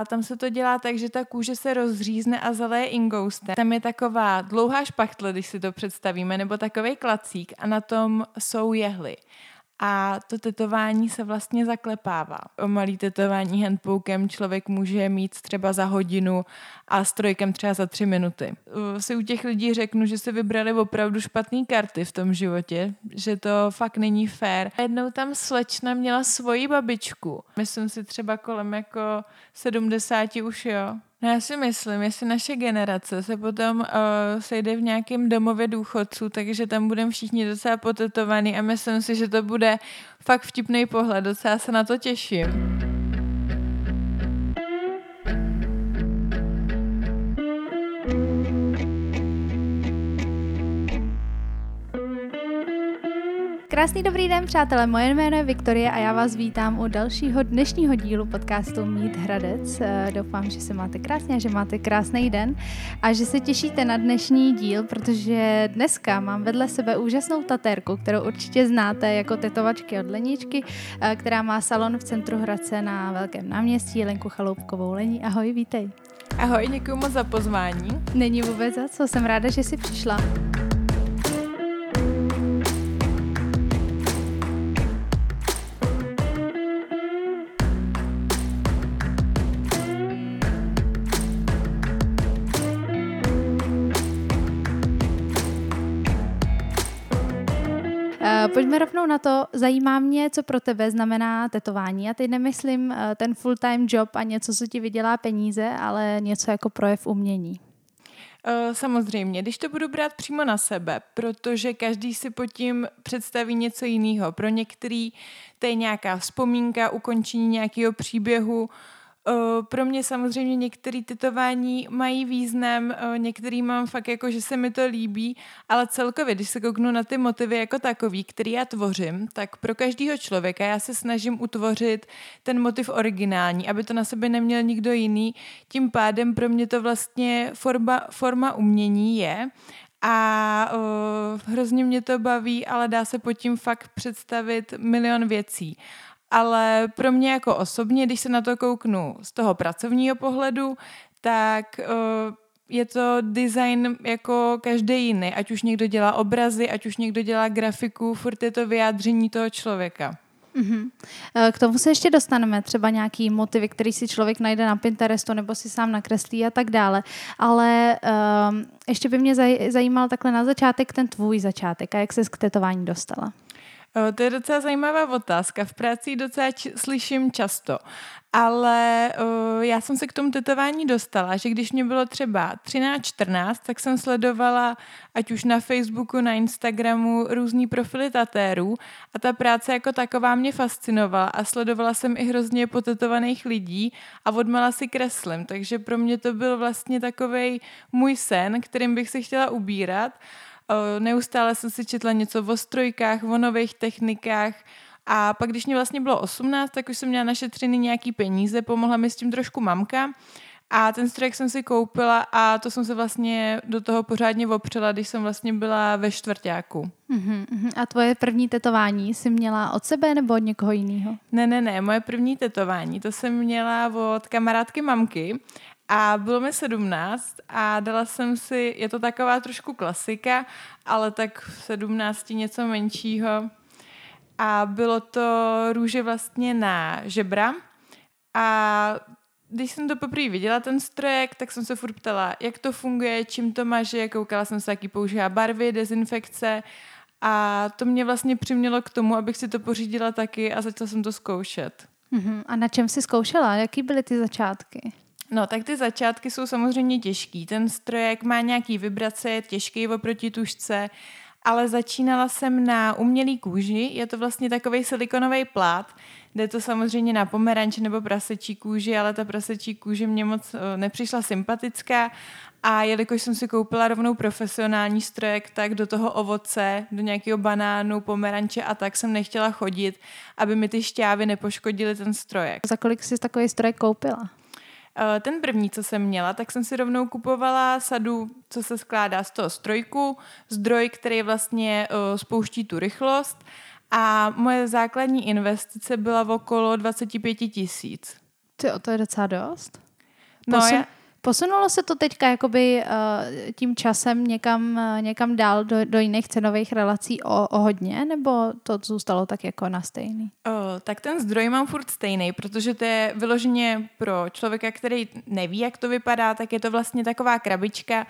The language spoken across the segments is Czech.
A tam se to dělá tak, že ta kůže se rozřízne a zaleje ingoustem. Tam je taková dlouhá špachtla, když si to představíme, nebo takovej klacík a na tom jsou jehly. A to tetování se vlastně zaklepává. O malý tetování handpoukem člověk může mít třeba za hodinu a strojkem třeba za 3 minuty. Si u těch lidí řeknu, že si vybrali opravdu špatný karty v tom životě, že to fakt není fér. Jednou tam slečna měla svoji babičku. Myslím si třeba kolem jako 70 už, jo. No já si myslím, jestli naše generace se potom sejde v nějakém domově důchodců, takže tam budeme všichni docela potetovaný a myslím si, že to bude fakt vtipný pohled, docela se na to těším. Krásný dobrý den, přátelé, moje jméno je Viktorie a já vás vítám u dalšího dnešního dílu podcastu Mít Hradec. Doufám, že se máte krásně a že máte krásný den a že se těšíte na dnešní díl, protože dneska mám vedle sebe úžasnou tatérku, kterou určitě znáte jako Tetovačky od Leničky, která má salon v centru Hradce na Velkém náměstí, Lenku Chaloupkovou. Leni, ahoj, vítej. Ahoj, děkuji moc za pozvání. Není vůbec za co, jsem ráda, že jsi přišla. Pojďme rovnou na to, zajímá mě, co pro tebe znamená tetování. A teď nemyslím ten full-time job a něco, co ti vydělá peníze, ale něco jako projev umění. Samozřejmě, když to budu brát přímo na sebe, protože každý si pod tím představí něco jiného. Pro některý to je nějaká vzpomínka, ukončení nějakého příběhu. Pro mě samozřejmě některé tetování mají význam, některý mám fakt jako, že se mi to líbí, ale celkově, když se kouknu na ty motivy jako takový, který já tvořím, tak pro každého člověka já se snažím utvořit ten motiv originální, aby to na sebe neměl nikdo jiný, tím pádem pro mě to vlastně forma umění je a hrozně mě to baví, ale dá se pod tím fakt představit milion věcí. Ale pro mě jako osobně, když se na to kouknu z toho pracovního pohledu, tak je to design jako každý jiný. Ať už někdo dělá obrazy, ať už někdo dělá grafiku, furt je to vyjádření toho člověka. Mm-hmm. K tomu se ještě dostaneme, třeba nějaký motivy, který si člověk najde na Pinterestu nebo si sám nakreslí a tak dále, ale ještě by mě zajímal takhle na začátek ten tvůj začátek a jak ses k tetování dostala. To je docela zajímavá otázka. V práci docela slyším často. Ale já jsem se k tomu tetování dostala, že když mě bylo třeba 13-14, tak jsem sledovala ať už na Facebooku, na Instagramu různý profily tatérů a ta práce jako taková mě fascinovala a sledovala jsem i hrozně potetovaných lidí a odmala si kreslím, takže pro mě to byl vlastně takovej můj sen, kterým bych se chtěla ubírat. Neustále jsem si četla něco o strojkách, o nových technikách a pak, když mě vlastně bylo 18, tak už jsem měla našetřeny nějaký peníze, pomohla mi s tím trošku mamka a ten strojek jsem si koupila a to jsem se vlastně do toho pořádně opřela, když jsem vlastně byla ve čtvrťáku. A tvoje první tetování jsi měla od sebe nebo od někoho jiného? Ne, moje první tetování, to jsem měla od kamarádky mamky. A bylo mi 17 a dala jsem si, je to taková trošku klasika, ale tak v 17 něco menšího. A bylo to růže vlastně na žebra. A když jsem to poprvé viděla, ten strojek, tak jsem se furt ptala, jak to funguje, čím to maže, koukala jsem se, jaký používá barvy, dezinfekce. A to mě vlastně přimělo k tomu, abych si to pořídila taky a začala jsem to zkoušet. A na čem jsi zkoušela? Jaký byly ty začátky? No, tak ty začátky jsou samozřejmě těžký. Ten strojek má nějaký vibrace, je těžký oproti tužce, ale začínala jsem na umělý kůži. Je to vlastně takovej silikonový plát, jde to samozřejmě na pomeranč nebo prasečí kůži, ale ta prasečí kůže mě moc nepřišla sympatická a jelikož jsem si koupila rovnou profesionální strojek, tak do toho ovoce, do nějakého banánu, pomeranče a tak jsem nechtěla chodit, aby mi ty šťávy nepoškodily ten strojek. Za kolik jsi takový strojek koupila? Ten první, co jsem měla, tak jsem si rovnou kupovala sadu, co se skládá z toho strojku, zdroj, který vlastně spouští tu rychlost a moje základní investice byla okolo 25 000. To je docela dost. No, posunulo se to teďka jakoby tím časem někam dál do jiných cenových relací o hodně, nebo to zůstalo tak jako na stejný? Tak ten zdroj mám furt stejný, protože to je vyloženě pro člověka, který neví, jak to vypadá, tak je to vlastně taková krabička,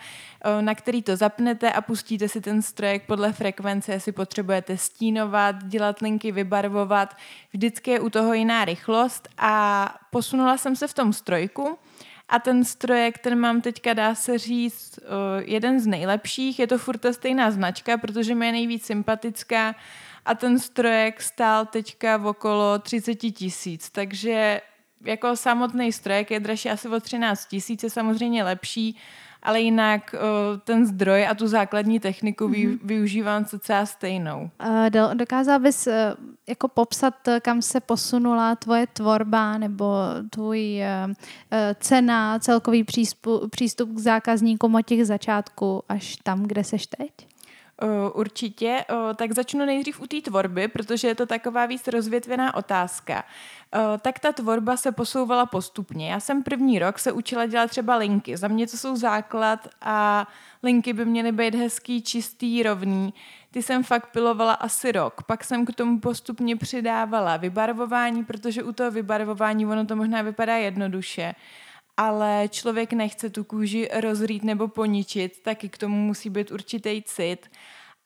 na který to zapnete a pustíte si ten strojek podle frekvence, jestli potřebujete stínovat, dělat linky, vybarvovat. Vždycky je u toho jiná rychlost a posunula jsem se v tom strojku. A ten strojek, ten mám teďka, dá se říct, jeden z nejlepších. Je to furt ta stejná značka, protože mi je nejvíc sympatická. A ten strojek stál teďka okolo 30 000. Takže jako samotný strojek je dražší asi o 13 000, je samozřejmě lepší, ale jinak ten zdroj a tu základní techniku využívám docela stejnou. Dokázala bys jako popsat, kam se posunula tvoje tvorba nebo tvůj cena, celkový přístup k zákazníkům od těch začátků až tam, kde seš teď? Určitě. Tak začnu nejdřív u té tvorby, protože je to taková víc rozvětvená otázka. Tak ta tvorba se posouvala postupně. Já jsem první rok se učila dělat třeba linky. Za mě to jsou základ a linky by měly být hezký, čistý, rovný. Ty jsem fakt pilovala asi rok. Pak jsem k tomu postupně přidávala vybarvování, protože u toho vybarvování ono to možná vypadá jednoduše. Ale člověk nechce tu kůži rozrýt nebo poničit, taky k tomu musí být určitý cit.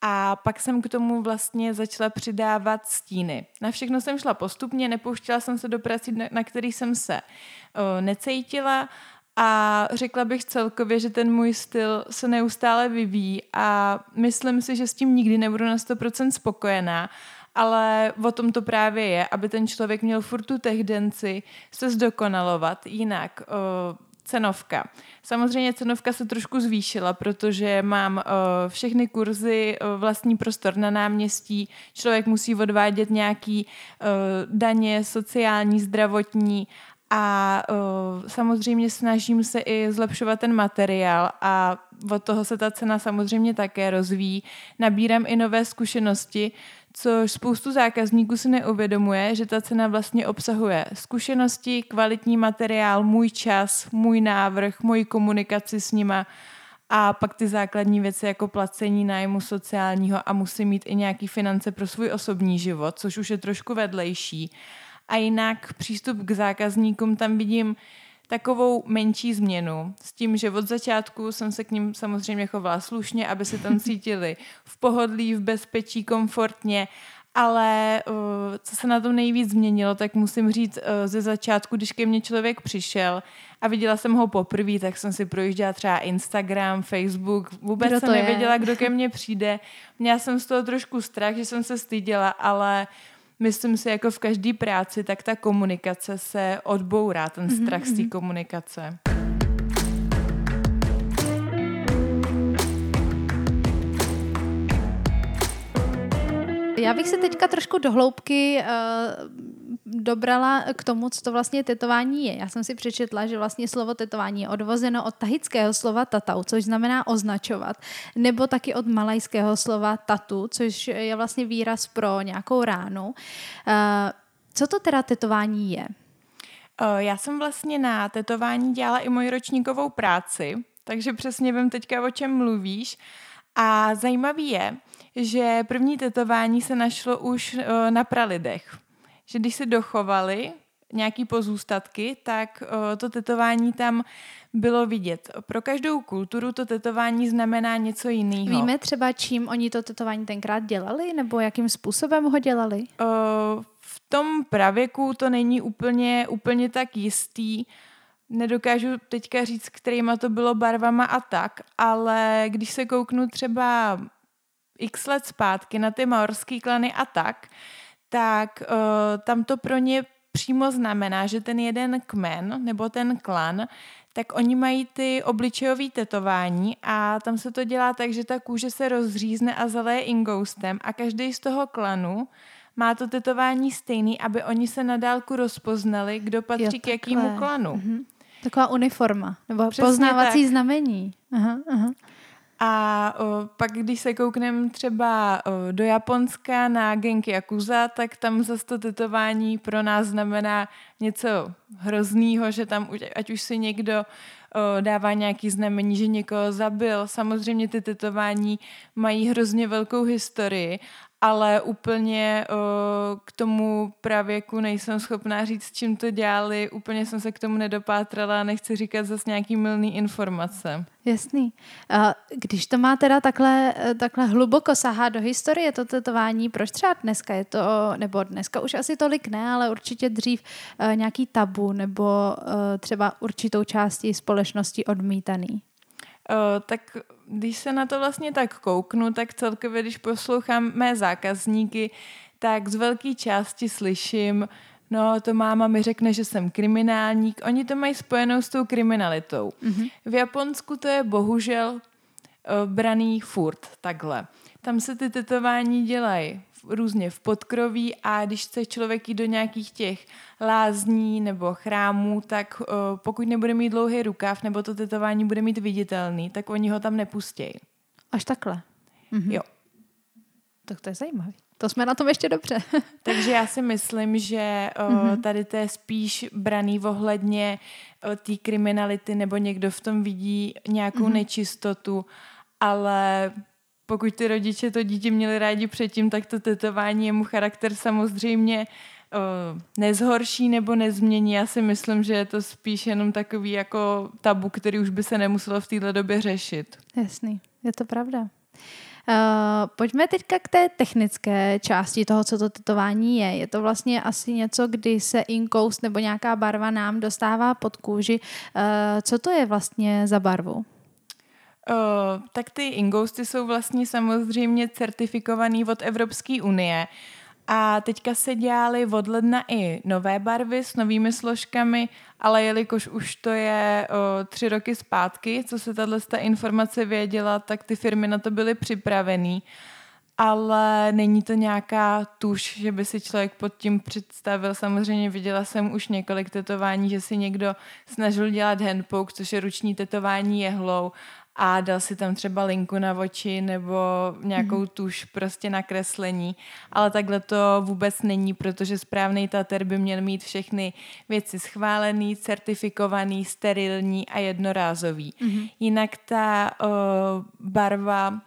A pak jsem k tomu vlastně začala přidávat stíny. Na všechno jsem šla postupně, nepouštěla jsem se do prací, na kterých jsem se necítila a řekla bych celkově, že ten můj styl se neustále vyvíjí a myslím si, že s tím nikdy nebudu na 100% spokojená. Ale o tom to právě je, aby ten člověk měl furt tu tendenci se zdokonalovat. Jinak cenovka. Samozřejmě cenovka se trošku zvýšila, protože mám všechny kurzy, vlastní prostor na náměstí, člověk musí odvádět nějaký daně, sociální, zdravotní a samozřejmě snažím se i zlepšovat ten materiál a od toho se ta cena samozřejmě také rozvíjí. Nabírám i nové zkušenosti, což spoustu zákazníků si neuvědomuje, že ta cena vlastně obsahuje zkušenosti, kvalitní materiál, můj čas, můj návrh, moji komunikaci s nima a pak ty základní věci jako placení nájmu sociálního a musím mít i nějaký finance pro svůj osobní život, což už je trošku vedlejší. A jinak přístup k zákazníkům tam vidím takovou menší změnu. S tím, že od začátku jsem se k ním samozřejmě chovala slušně, aby se tam cítili v pohodlí, v bezpečí, komfortně, ale co se na tom nejvíc změnilo, tak musím říct ze začátku, když ke mně člověk přišel a viděla jsem ho poprvé, tak jsem si projížděla třeba Instagram, Facebook, vůbec jsem nevěděla, kdo ke mně přijde. Měla jsem z toho trošku strach, že jsem se styděla, ale myslím si, jako v každé práci, tak ta komunikace se odbourá, ten strach z té komunikace. Já bych se teďka trošku dohloubky dobrala k tomu, co to vlastně tetování je. Já jsem si přečetla, že vlastně slovo tetování je odvozeno od tahického slova tatau, což znamená označovat, nebo taky od malajského slova tatu, což je vlastně výraz pro nějakou ránu. Co to teda tetování je? Já jsem vlastně na tetování dělala i moji ročníkovou práci, takže přesně vím teďka, o čem mluvíš. A zajímavý je, že první tetování se našlo už na pralidech. Že když se dochovaly nějaký pozůstatky, tak to tetování tam bylo vidět. Pro každou kulturu to tetování znamená něco jiného. Víme třeba, čím oni to tetování tenkrát dělali, nebo jakým způsobem ho dělali? V tom pravěku to není úplně tak jistý. Nedokážu teďka říct, kterýma to bylo barvama a tak, ale když se kouknu třeba x let zpátky na ty maorský klany a tak tam to pro ně přímo znamená, že ten jeden kmen nebo ten klan, tak oni mají ty obličejové tetování a tam se to dělá tak, že ta kůže se rozřízne a zaleje ingoustem a každý z toho klanu má to tetování stejný, aby oni se na dálku rozpoznali, kdo patří k jakému klanu. Taková uniforma nebo přesně poznávací znamení. Aha. A pak, když se kouknem třeba do Japonska na genki jakuza, tak tam zase to tetování pro nás znamená něco hroznýho, že tam, ať už si někdo dává nějaký znamení, že někoho zabil. Samozřejmě ty tetování mají hrozně velkou historii, ale úplně k tomu pravěku nejsem schopná říct, čím to dělali. Úplně jsem se k tomu nedopátrala a nechci říkat zase nějaký mylný informace. Jasný. Když to má teda takhle hluboko sahá do historie, to tetování, proč třeba dneska je to, nebo dneska už asi tolik ne, ale určitě dřív nějaký tabu nebo třeba určitou částí společnosti odmítaný? Tak když se na to vlastně tak kouknu, tak celkově, když poslouchám mé zákazníky, tak z velké části slyším, no to máma mi řekne, že jsem kriminálník. Oni to mají spojenou s tou kriminalitou. Mm-hmm. V Japonsku to je bohužel braný furt takhle. Tam se ty tetování dělají různě v podkroví a když chce člověk jít do nějakých těch lázní nebo chrámů, tak pokud nebude mít dlouhý rukáv nebo to tetování bude mít viditelný, tak oni ho tam nepustějí. Až takhle? Mhm. Jo. Tak to je zajímavé. To jsme na tom ještě dobře. Takže já si myslím, že tady to je spíš braný ohledně té kriminality nebo někdo v tom vidí nějakou nečistotu, ale pokud ty rodiče to dítě měli rádi předtím, tak to tetování jemu charakter samozřejmě nezhorší nebo nezmění. Já si myslím, že je to spíš jenom takový jako tabu, který už by se nemuselo v této době řešit. Jasný, je to pravda. Pojďme teďka k té technické části toho, co to tetování je. Je to vlastně asi něco, kdy se inkoust nebo nějaká barva nám dostává pod kůži. Co to je vlastně za barvu? Tak ty inkousty jsou vlastně samozřejmě certifikovaný od Evropské unie a teďka se dělaly od ledna i nové barvy s novými složkami, ale jelikož už to je 3 roky zpátky, co se tato informace věděla, tak ty firmy na to byly připravený, ale není to nějaká tuž, že by si člověk pod tím představil. Samozřejmě viděla jsem už několik tetování, že si někdo snažil dělat handpoke, což je ruční tetování jehlou, a dal si tam třeba linku na oči nebo nějakou tuž prostě na kreslení. Ale takhle to vůbec není, protože správný tater by měl mít všechny věci schválený, certifikovaný, sterilní a jednorázový. Mm-hmm. Jinak ta barva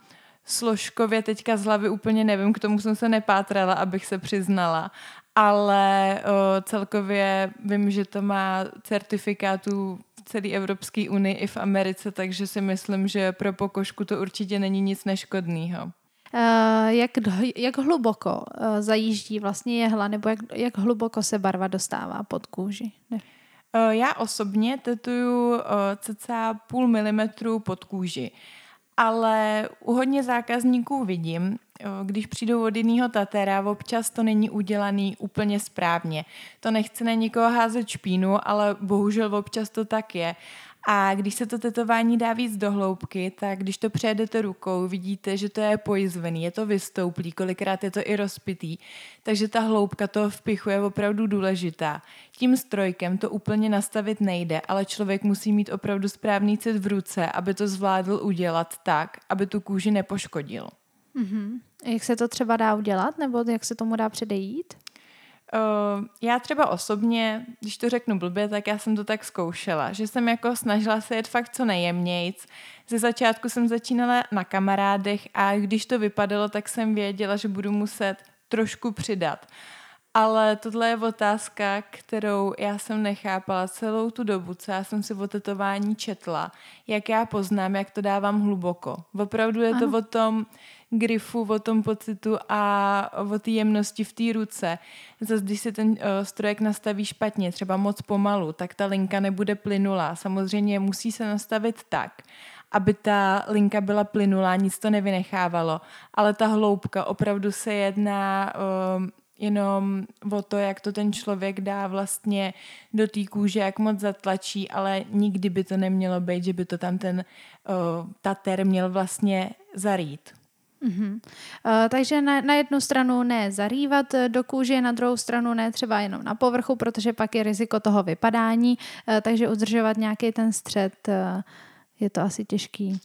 složkově teďka z hlavy úplně nevím, k tomu jsem se nepátrala, abych se přiznala. Ale celkově vím, že to má certifikátů celé Evropské unii i v Americe, takže si myslím, že pro pokožku to určitě není nic neškodného. Jak hluboko zajíždí vlastně jehla, nebo jak hluboko se barva dostává pod kůži? Já osobně tetuju cca 0,5 mm pod kůži, ale u hodně zákazníků vidím, když přijdou od jiného tatéra, občas to není udělaný úplně správně. To nechci na někoho házet špínu, ale bohužel občas to tak je. A když se to tetování dá víc do hloubky, tak když to přejedete rukou, vidíte, že to je pojizvený, je to vystouplý, kolikrát je to i rozpitý. Takže ta hloubka toho vpichu je opravdu důležitá. Tím strojkem to úplně nastavit nejde, ale člověk musí mít opravdu správný cit v ruce, aby to zvládl udělat tak, aby tu kůži nepoškodil. Mm-hmm. Jak se to třeba dá udělat, nebo jak se tomu dá předejít? Já třeba osobně, když to řeknu blbě, tak já jsem to tak zkoušela, že jsem jako snažila se jet fakt co nejjemnějc. Ze začátku jsem začínala na kamarádech a když to vypadalo, tak jsem věděla, že budu muset trošku přidat. Ale tohle je otázka, kterou já jsem nechápala celou tu dobu, co já jsem si o tetování četla, jak já poznám, jak to dávám hluboko. Opravdu je to o tom grifu, o tom pocitu a o té jemnosti v té ruce. Zas když se ten strojek nastaví špatně, třeba moc pomalu, tak ta linka nebude plynulá. Samozřejmě musí se nastavit tak, aby ta linka byla plynulá, nic to nevynechávalo. Ale ta hloubka opravdu se jedná jenom o to, jak to ten člověk dá vlastně do té kůže, jak moc zatlačí, ale nikdy by to nemělo být, že by to tam ten tater měl vlastně zarýt. Mm-hmm. Takže na jednu stranu ne zarývat do kůže, na druhou stranu ne třeba jenom na povrchu, protože pak je riziko toho vypadání, takže udržovat nějaký ten střed je to asi těžký.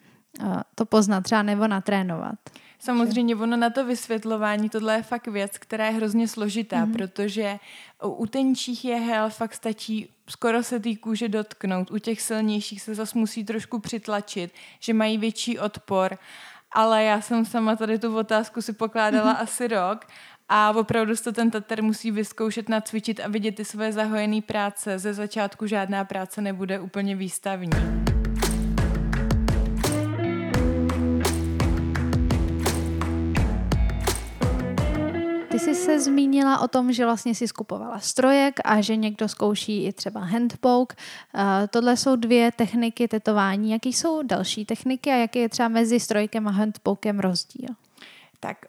to poznat třeba nebo natrénovat. Samozřejmě ono na to vysvětlování, tohle je fakt věc, která je hrozně složitá, protože u tenčích je hel, fakt stačí skoro se té kůže dotknout, u těch silnějších se zase musí trošku přitlačit, že mají větší odpor, ale já jsem sama tady tu otázku si pokládala asi rok a opravdu se ten tater musí vyzkoušet, nacvičit a vidět ty své zahojené práce. Ze začátku žádná práce nebude úplně výstavní. Jsi se zmínila o tom, že vlastně jsi skupovala strojek a že někdo zkouší i třeba handpoke. Tohle jsou dvě techniky tetování. Jaký jsou další techniky a jaký je třeba mezi strojkem a handpokem rozdíl? Tak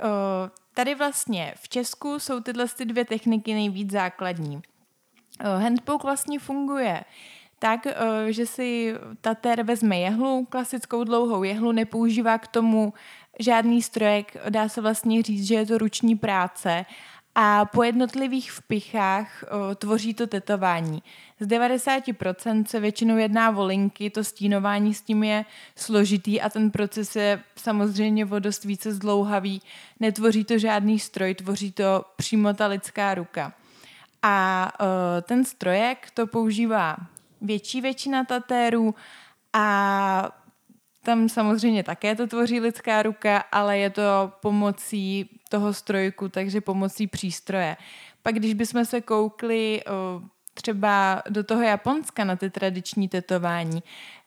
tady vlastně v Česku jsou tyhle dvě techniky nejvíc základní. Handpoke vlastně funguje tak, že si tatér vezme jehlu, klasickou dlouhou jehlu, nepoužívá k tomu žádný strojek, dá se vlastně říct, že je to ruční práce a po jednotlivých vpichách tvoří to tetování. Z 90% se většinou jedná o linky, to stínování s tím je složitý a ten proces je samozřejmě o dost více zdlouhavý. Netvoří to žádný stroj, tvoří to přímo ta lidská ruka. A ten strojek to používá většina tatérů a tam samozřejmě také to tvoří lidská ruka, ale je to pomocí toho strojku, takže pomocí přístroje. Pak když bychom se koukli třeba do toho Japonska na ty tradiční tetování,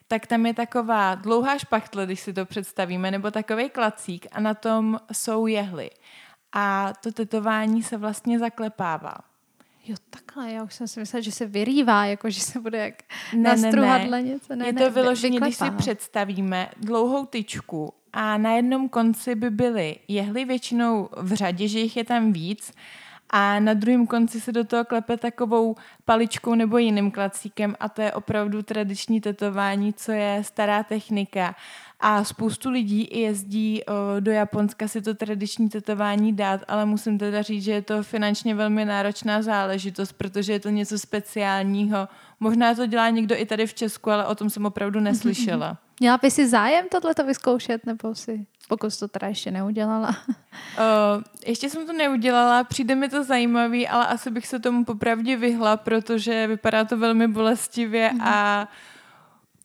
tak tam je taková dlouhá špachtla, když si to představíme, nebo takovej klacík a na tom jsou jehly. A to tetování se vlastně zaklepává. Jo, takhle, já už jsem si myslela, že se vyrývá, jako že se bude jak na struhadle něco. Ne, je to vyloženě, když si představíme dlouhou tyčku a na jednom konci by byly jehly většinou v řadě, že jich je tam víc a na druhém konci se do toho klepe takovou paličkou nebo jiným klacíkem a to je opravdu tradiční tetování, co je stará technika. A spoustu lidí jezdí do Japonska si to tradiční tetování dát, ale musím teda říct, že je to finančně velmi náročná záležitost, protože je to něco speciálního. Možná to dělá někdo i tady v Česku, ale o tom jsem opravdu neslyšela. Měla by si zájem tohleto vyzkoušet, nebo si, pokud to teda ještě neudělala? Ještě jsem to neudělala, přijde mi to zajímavý, ale asi bych se tomu popravdě vyhla, protože vypadá to velmi bolestivě a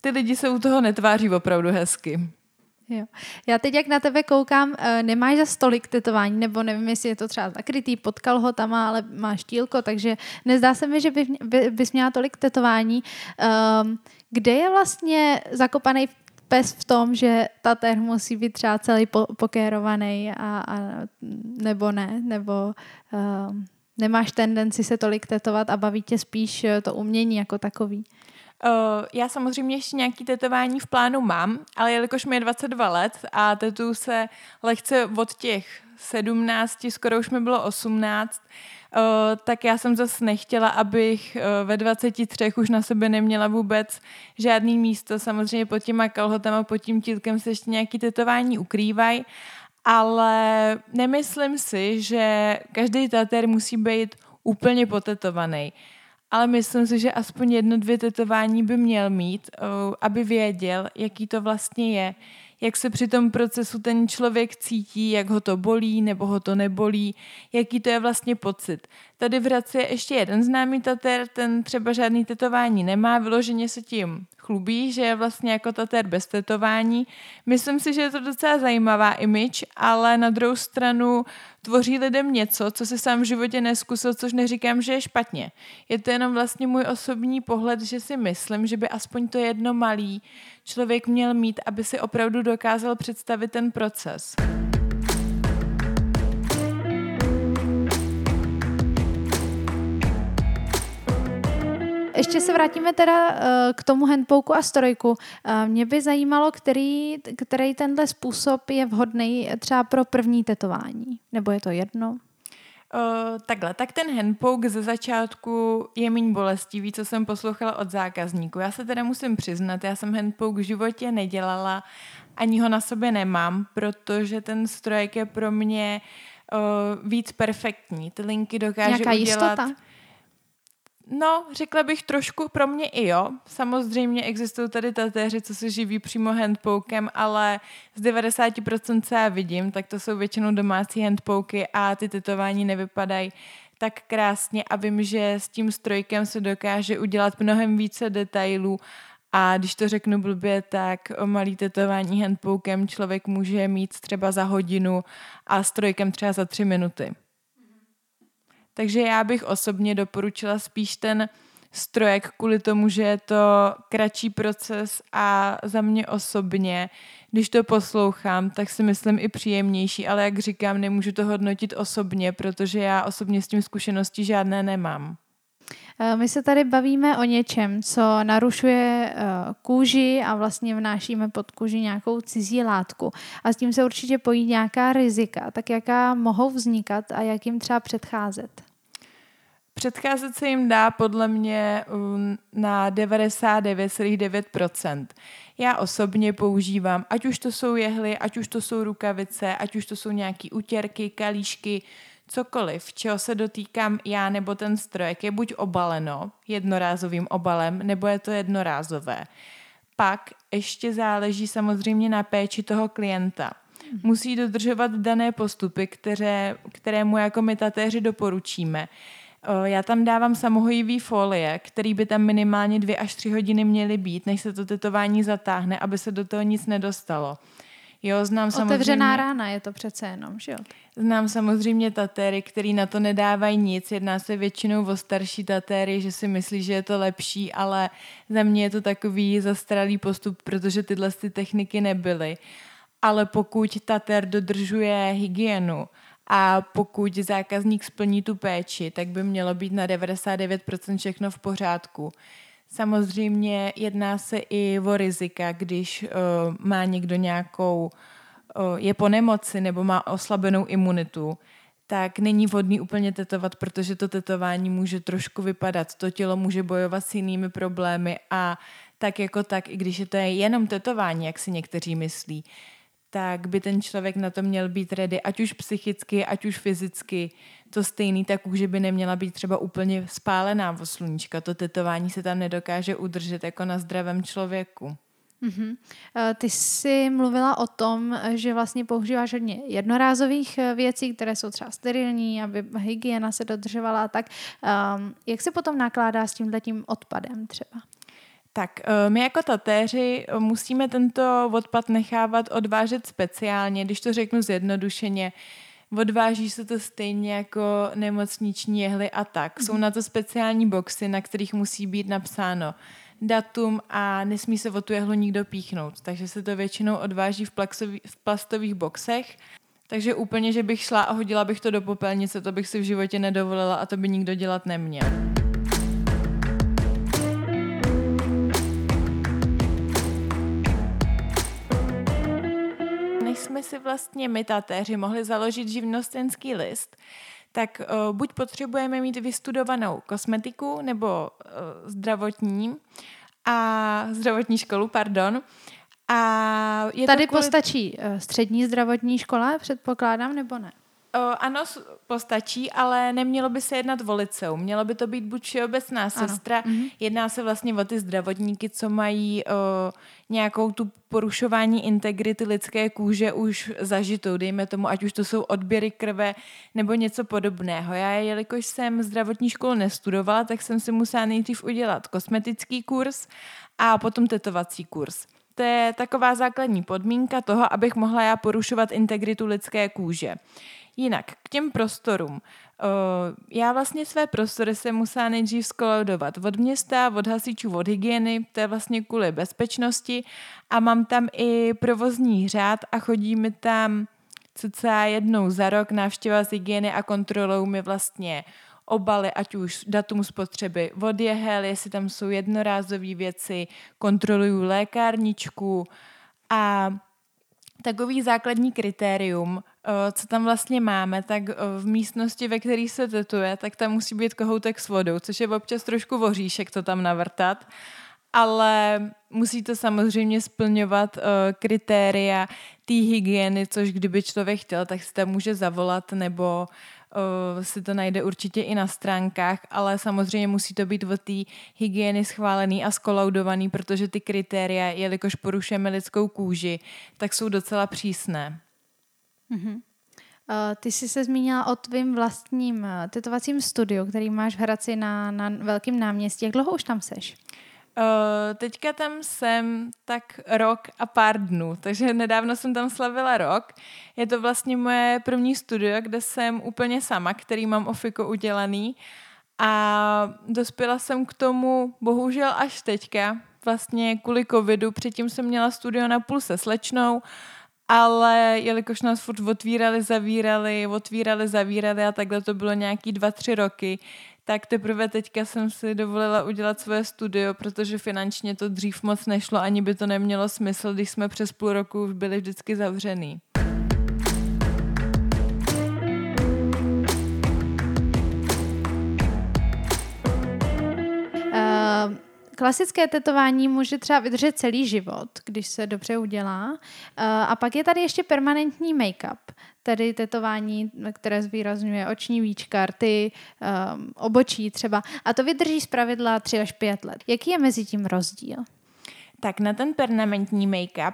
ty lidi se u toho netváří opravdu hezky. Jo. Já teď, jak na tebe koukám, nemáš zas tolik tetování, nebo nevím, jestli je to třeba zakrytý, potkal ho tam, ale máš tílko, takže nezdá se mi, že bys měla tolik tetování. Kde je vlastně zakopaný pes v tom, že tatér musí být třeba celý pokérovaný a nebo ne, nebo nemáš tendenci se tolik tetovat a baví tě spíš to umění jako takový? Já samozřejmě ještě nějaké tetování v plánu mám, ale jelikož mi je 22 let a tetuju se lehce od těch 17, skoro už mi bylo 18, tak já jsem zase nechtěla, abych ve 23 už na sebe neměla vůbec žádný místo. Samozřejmě pod těma kalhotama, pod tím tílkem se ještě nějaké tetování ukrývají, ale nemyslím si, že každý tatér musí být úplně potetovaný. Ale myslím si, že aspoň 1-2 tetování by měl mít, aby věděl, jaký to vlastně je, jak se při tom procesu ten člověk cítí, jak ho to bolí nebo ho to nebolí, jaký to je vlastně pocit. Tady v Hradci je ještě jeden známý tatér, ten třeba žádný tetování nemá, vyloženě se tím chlubí, že je vlastně jako tatér bez tetování. Myslím si, že je to docela zajímavá image, ale na druhou stranu tvoří lidem něco, co si sám v životě neskusil, což neříkám, že je špatně. Je to jenom vlastně můj osobní pohled, že si myslím, že by aspoň to jedno malý člověk měl mít, aby si opravdu dokázal představit ten proces. Ještě se vrátíme teda k tomu handpoku a strojku. Mě by zajímalo, který tenhle způsob je vhodný třeba pro první tetování. Nebo je to jedno? Takhle, tak ten handpoke ze začátku je méně bolestivý, co jsem poslouchala od zákazníků. Já se teda musím přiznat, já jsem handpoke v životě nedělala, ani ho na sobě nemám, protože ten strojek je pro mě víc perfektní. Ty linky dokáže udělat... Nějaká jistota? No, řekla bych trošku, pro mě i jo. Samozřejmě existují tady tatéři, co se živí přímo handpokem, ale z 90%, co já vidím, tak to jsou většinou domácí handpoky a ty tetování nevypadají tak krásně a vím, že s tím strojkem se dokáže udělat mnohem více detailů a když to řeknu blbě, tak malý tetování handpokem člověk může mít třeba za hodinu a strojkem třeba za 3 minuty. Takže já bych osobně doporučila spíš ten strojek kvůli tomu, že je to kratší proces a za mě osobně, když to poslouchám, tak si myslím i příjemnější, ale jak říkám, nemůžu to hodnotit osobně, protože já osobně s tím zkušenosti žádné nemám. My se tady bavíme o něčem, co narušuje kůži a vlastně vnášíme pod kůži nějakou cizí látku. A s tím se určitě pojí nějaká rizika. Tak jaká mohou vznikat a jak jim třeba předcházet? Předcházet se jim dá podle mě na 99,9%. Já osobně používám, ať už to jsou jehly, ať už to jsou rukavice, ať už to jsou nějaký utěrky, kalíšky, cokoliv, čeho se dotýkám já nebo ten strojek, je buď obaleno jednorázovým obalem, nebo je to jednorázové. Pak ještě záleží samozřejmě na péči toho klienta. Musí dodržovat dané postupy, které mu jako my tatéři doporučíme. Já tam dávám samohojivý folie, který by tam minimálně 2 až 3 hodiny měly být, než se to tetování zatáhne, aby se do toho nic nedostalo. Jo, znám samozřejmě, otevřená rána je to přece jenom, že jo? Znám samozřejmě tatéry, který na to nedávají nic, jedná se většinou o starší tatéry, že si myslí, že je to lepší, ale za mě je to takový zastaralý postup, protože tyhle ty techniky nebyly. Ale pokud tatér dodržuje hygienu a pokud zákazník splní tu péči, tak by mělo být na 99% všechno v pořádku. Samozřejmě jedná se i o rizika, když má někdo nějakou, je po nemoci nebo má oslabenou imunitu, tak není vhodný úplně tetovat, protože to tetování může trošku vypadat. To tělo může bojovat s jinými problémy a tak jako tak, i když je to jenom tetování, jak si někteří myslí, tak by ten člověk na to měl být ready, ať už psychicky, ať už fyzicky. To stejný, tak už by neměla být třeba úplně spálená od sluníčka. To tetování se tam nedokáže udržet jako na zdravém člověku. Mm-hmm. Ty jsi mluvila o tom, že vlastně používáš hodně jednorázových věcí, které jsou třeba sterilní, aby hygiena se dodržovala a tak. Jak se potom nakládá s tímhletím odpadem třeba? Tak, my jako tatéři musíme tento odpad nechávat odvážet speciálně, když to řeknu zjednodušeně, odváží se to stejně jako nemocniční jehly a tak. Jsou na to speciální boxy, na kterých musí být napsáno datum a nesmí se o tu jehlu nikdo píchnout, takže se to většinou odváží v plastových boxech. Takže úplně, že bych šla a hodila bych to do popelnice, to bych si v životě nedovolila a to by nikdo dělat neměl. Jsme si vlastně my tatéři mohli založit živnostenský list, tak buď potřebujeme mít vystudovanou kosmetiku nebo zdravotní školu, pardon. A je tady to postačí střední zdravotní škola, předpokládám, nebo ne? Ano, postačí, ale nemělo by se jednat o liceum. Mělo by to být buď všeobecná sestra. Mm-hmm. Jedná se vlastně o ty zdravotníky, co mají nějakou tu porušování integrity lidské kůže už zažitou. Dejme tomu, ať už to jsou odběry krve nebo něco podobného. Já, jelikož jsem zdravotní školu nestudovala, tak jsem si musela nejdřív udělat kosmetický kurz a potom tetovací kurz. To je taková základní podmínka toho, abych mohla já porušovat integritu lidské kůže. Jinak, k těm prostorům. Já vlastně své prostory jsem musela nejdřív skolaudovat od města, od hasičů, od hygieny, to je vlastně kvůli bezpečnosti a mám tam i provozní řád a chodí mi tam cca jednou za rok návštěva z hygieny a kontrolou mi vlastně obaly, ať už datum spotřeby od jehel, jestli tam jsou jednorázové věci, kontroluju lékárničku a takový základní kritérium, co tam vlastně máme, tak v místnosti, ve které se tetuje, tak tam musí být kohoutek s vodou, což je občas trošku voříšek to tam navrtat, ale musí to samozřejmě splňovat kritéria té hygieny, což kdyby člověk chtěl, tak si tam může zavolat nebo si to najde určitě i na stránkách, ale samozřejmě musí to být od té hygieny schválený a skolaudovaný, protože ty kritéria, jelikož porušujeme lidskou kůži, tak jsou docela přísné. Mhm. Ty jsi se zmínila o tvým vlastním tetovacím studiu, který máš v Hradci na Velkém náměstí. Jak dlouho už tam seš? Teďka tam jsem tak rok a pár dnů, takže nedávno jsem tam slavila rok. Je to vlastně moje první studio, kde jsem úplně sama, který mám ofiko udělaný. A dospěla jsem k tomu bohužel až teďka, vlastně kvůli covidu. Předtím jsem měla studio na půl se slečnou, ale jelikož nás furt otvírali, zavírali a takhle to bylo nějaký 2-3 roky, tak teprve teďka jsem si dovolila udělat svoje studio, protože finančně to dřív moc nešlo, ani by to nemělo smysl, když jsme přes půl roku už byli vždycky zavřený. Klasické tetování může třeba vydržet celý život, když se dobře udělá. A pak je tady ještě permanentní make-up, tedy tetování, které zvýrazňuje oční víčka, rty, obočí třeba. A to vydrží zpravidla 3 až 5 let. Jaký je mezi tím rozdíl? Tak na ten permanentní make-up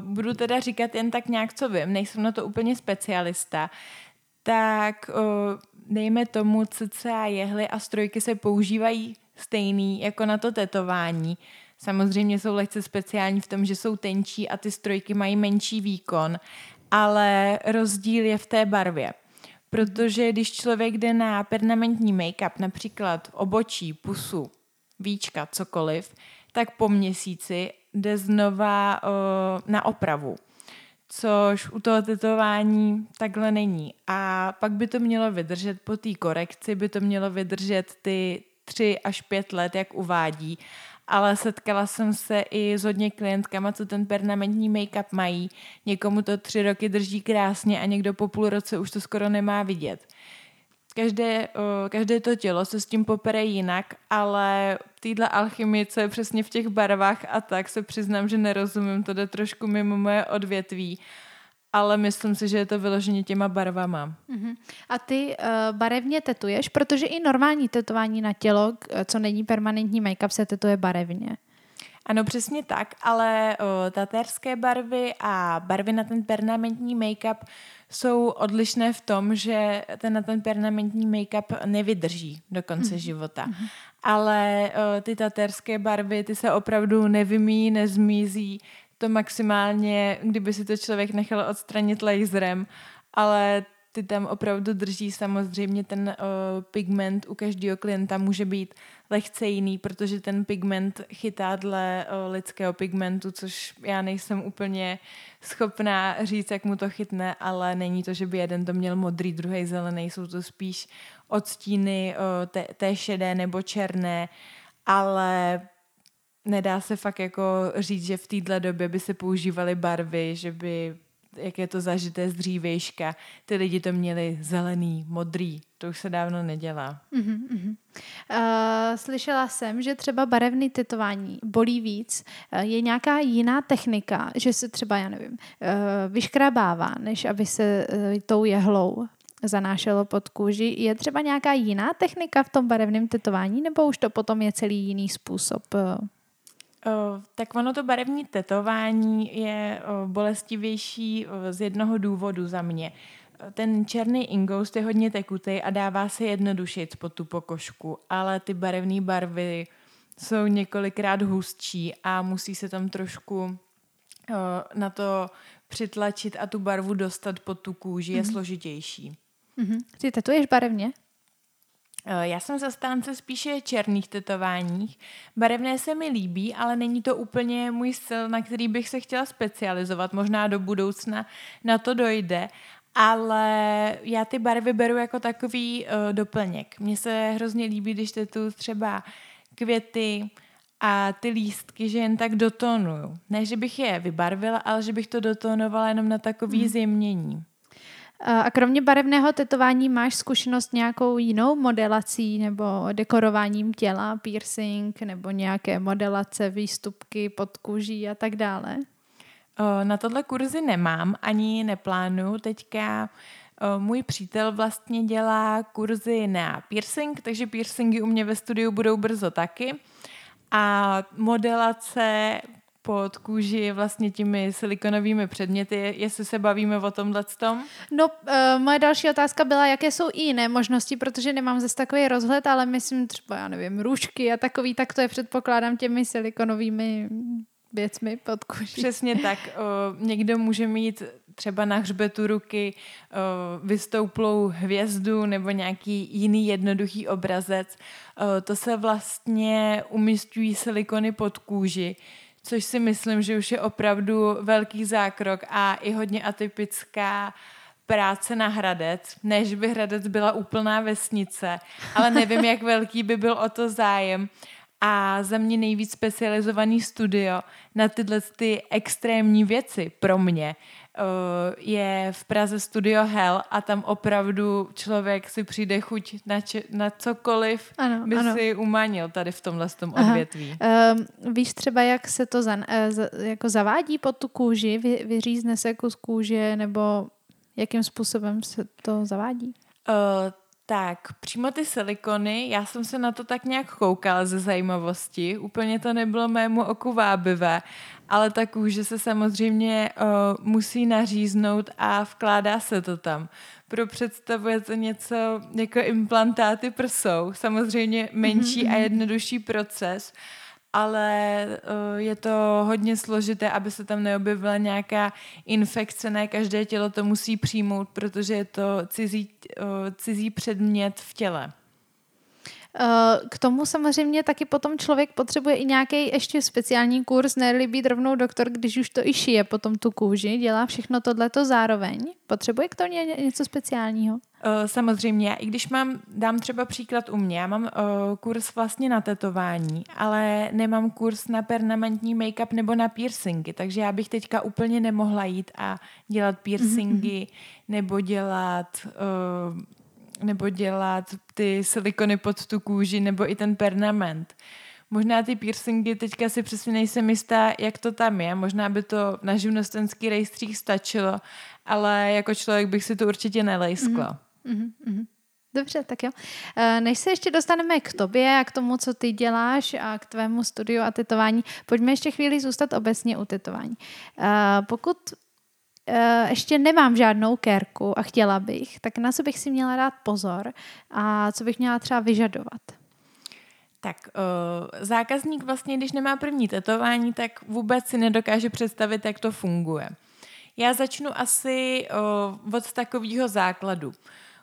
budu teda říkat jen tak nějak, co vím. Nejsem na to úplně specialista. Tak dejme tomu cca jehly a strojky se používají stejný jako na to tetování. Samozřejmě jsou lehce speciální v tom, že jsou tenčí a ty strojky mají menší výkon, ale rozdíl je v té barvě. Protože když člověk jde na permanentní make-up, například obočí, pusu, víčka, cokoliv, tak po měsíci jde znova na opravu. Což u toho tetování takhle není. A pak by to mělo vydržet po té korekci, by to mělo vydržet ty 3 až 5 let, jak uvádí. Ale setkala jsem se i s hodně klientkama, co ten permanentní make-up mají. Někomu to 3 roky drží krásně a někdo po půl roce už to skoro nemá vidět. Každé to tělo se s tím popere jinak, ale týhle alchymie, co je přesně v těch barvách a tak, se přiznám, že nerozumím, to jde trošku mimo moje odvětví. Ale myslím si, že je to vyloženě těma barvama. Uh-huh. A ty barevně tetuješ? Protože i normální tetování na tělo, co není permanentní make-up, se tetuje barevně. Ano, přesně tak, ale tatérské barvy a barvy na ten permanentní make-up jsou odlišné v tom, že ten permanentní make-up nevydrží do konce života. Ale ty tatérské barvy, ty se opravdu nevymíjí, nezmizí. To maximálně, kdyby si to člověk nechal odstranit laserem, ale ty tam opravdu drží. Samozřejmě ten pigment u každého klienta může být lehce jiný, protože ten pigment chytá dle lidského pigmentu, což já nejsem úplně schopná říct, jak mu to chytne, ale není to, že by jeden to měl modrý, druhý zelený, jsou to spíš odstíny té šedé nebo černé, ale nedá se fakt jako říct, že v této době by se používaly barvy, že by, jak je to zažité z dřívějška, ty lidi to měli zelený, modrý. To už se dávno nedělá. Slyšela jsem, že třeba barevný tetování bolí víc. Je nějaká jiná technika, že se třeba, já nevím, vyškrabává, než aby se tou jehlou zanášelo pod kůži. Je třeba nějaká jiná technika v tom barevném tetování, nebo už to potom je celý jiný způsob? Tak ono to barevní tetování je bolestivější z jednoho důvodu za mě. Ten černý ingoust je hodně tekutý a dává se jednodušit pod tu pokožku, ale ty barevné barvy jsou několikrát hustší a musí se tam trošku na to přitlačit a tu barvu dostat pod tu kůži je složitější. Ty tetuješ barevně? Já jsem zastánce spíše černých tetováních. Barevné se mi líbí, ale není to úplně můj styl, na který bych se chtěla specializovat. Možná do budoucna na to dojde, ale já ty barvy beru jako takový doplněk. Mně se hrozně líbí, když tetuju třeba květy a ty lístky, že jen tak dotonuju. Ne, že bych je vybarvila, ale že bych to dotonovala jenom na takový zjemnění. A kromě barevného tetování máš zkušenost nějakou jinou modelací nebo dekorováním těla, piercing nebo nějaké modelace, výstupky pod kůží a tak dále? Na tohle kurzy nemám, ani neplánuju. Teďka Můj přítel vlastně dělá kurzy na piercing, takže piercingy u mě ve studiu budou brzo taky. A modelace pod kůži vlastně těmi silikonovými předměty, jestli se bavíme o tomhletom? No, moje další otázka byla, jaké jsou i jiné možnosti, protože nemám zase takový rozhled, ale myslím třeba, já nevím, růžky a takový, tak to je předpokládám těmi silikonovými věcmi pod kůži. Přesně tak. Někdo může mít třeba na hřbetu ruky vystouplou hvězdu nebo nějaký jiný jednoduchý obrazec. To se vlastně umisťují silikony pod kůži, což si myslím, že už je opravdu velký zákrok a i hodně atypická práce na Hradec. Ne, že by Hradec byla úplná vesnice, ale nevím, jak velký by byl o to zájem. A za mě nejvíc specializovaný studio na tyhle ty extrémní věci pro mě je v Praze studio Hell a tam opravdu člověk si přijde chuť na cokoliv, ano, by ano. si umanil tady v tomhle tom odvětví. Víš třeba, jak se to jako zavádí pod tu kůži? Vyřízne se kus kůže nebo jakým způsobem se to zavádí? Tak, přímo ty silikony, já jsem se na to tak nějak koukala ze zajímavosti, úplně to nebylo mému oku vábivé, ale ta kůže se samozřejmě musí naříznout a vkládá se to tam. Pro představu je to něco jako implantáty prsou, samozřejmě menší a jednodušší proces, ale je to hodně složité, aby se tam neobjevila nějaká infekce, ne každé tělo to musí přijmout, protože je to cizí předmět v těle. K tomu samozřejmě taky potom člověk potřebuje i nějaký ještě speciální kurz, ne-li být rovnou doktor, když už to i šije potom tu kůži, dělá všechno tohleto zároveň. Potřebuje k tomu něco speciálního? Samozřejmě, já i když dám třeba příklad u mě, já mám kurz vlastně na tetování, ale nemám kurz na permanentní make-up nebo na piercingy, takže já bych teďka úplně nemohla jít a dělat piercingy nebo dělat ty silikony pod tu kůži nebo i ten pernament. Možná ty piercingy, teďka si přesně nejsem jistá, jak to tam je. Možná by to na živnostenský rejstřík stačilo, ale jako člověk bych si to určitě nelejskla. Dobře, tak jo. Než se ještě dostaneme k tobě a k tomu, co ty děláš a k tvému studiu a tetování, pojďme ještě chvíli zůstat obecně u tetování. Pokud ještě nemám žádnou kérku a chtěla bych, tak na co bych si měla dát pozor a co bych měla třeba vyžadovat? Tak zákazník vlastně, když nemá první tetování, tak vůbec si nedokáže představit, jak to funguje. Já začnu asi od takového základu.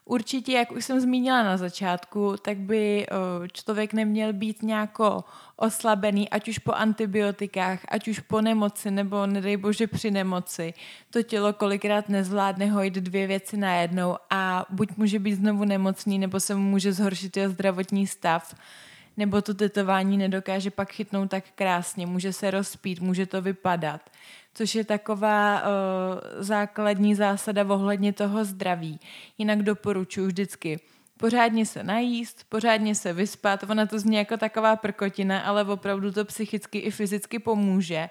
Určitě, jak už jsem zmínila na začátku, tak by člověk neměl být nějako oslabený, ať už po antibiotikách, ať už po nemoci, nebo nedej bože při nemoci. To tělo kolikrát nezvládne hojit dvě věci najednou a buď může být znovu nemocný, nebo se mu může zhoršit jeho zdravotní stav, nebo to tetování nedokáže pak chytnout tak krásně, může se rozpít, může to vypadat. Což je taková základní zásada ohledně toho zdraví. Jinak doporučuji vždycky pořádně se najíst, pořádně se vyspat. Ona to zní jako taková prkotina, ale opravdu to psychicky i fyzicky pomůže.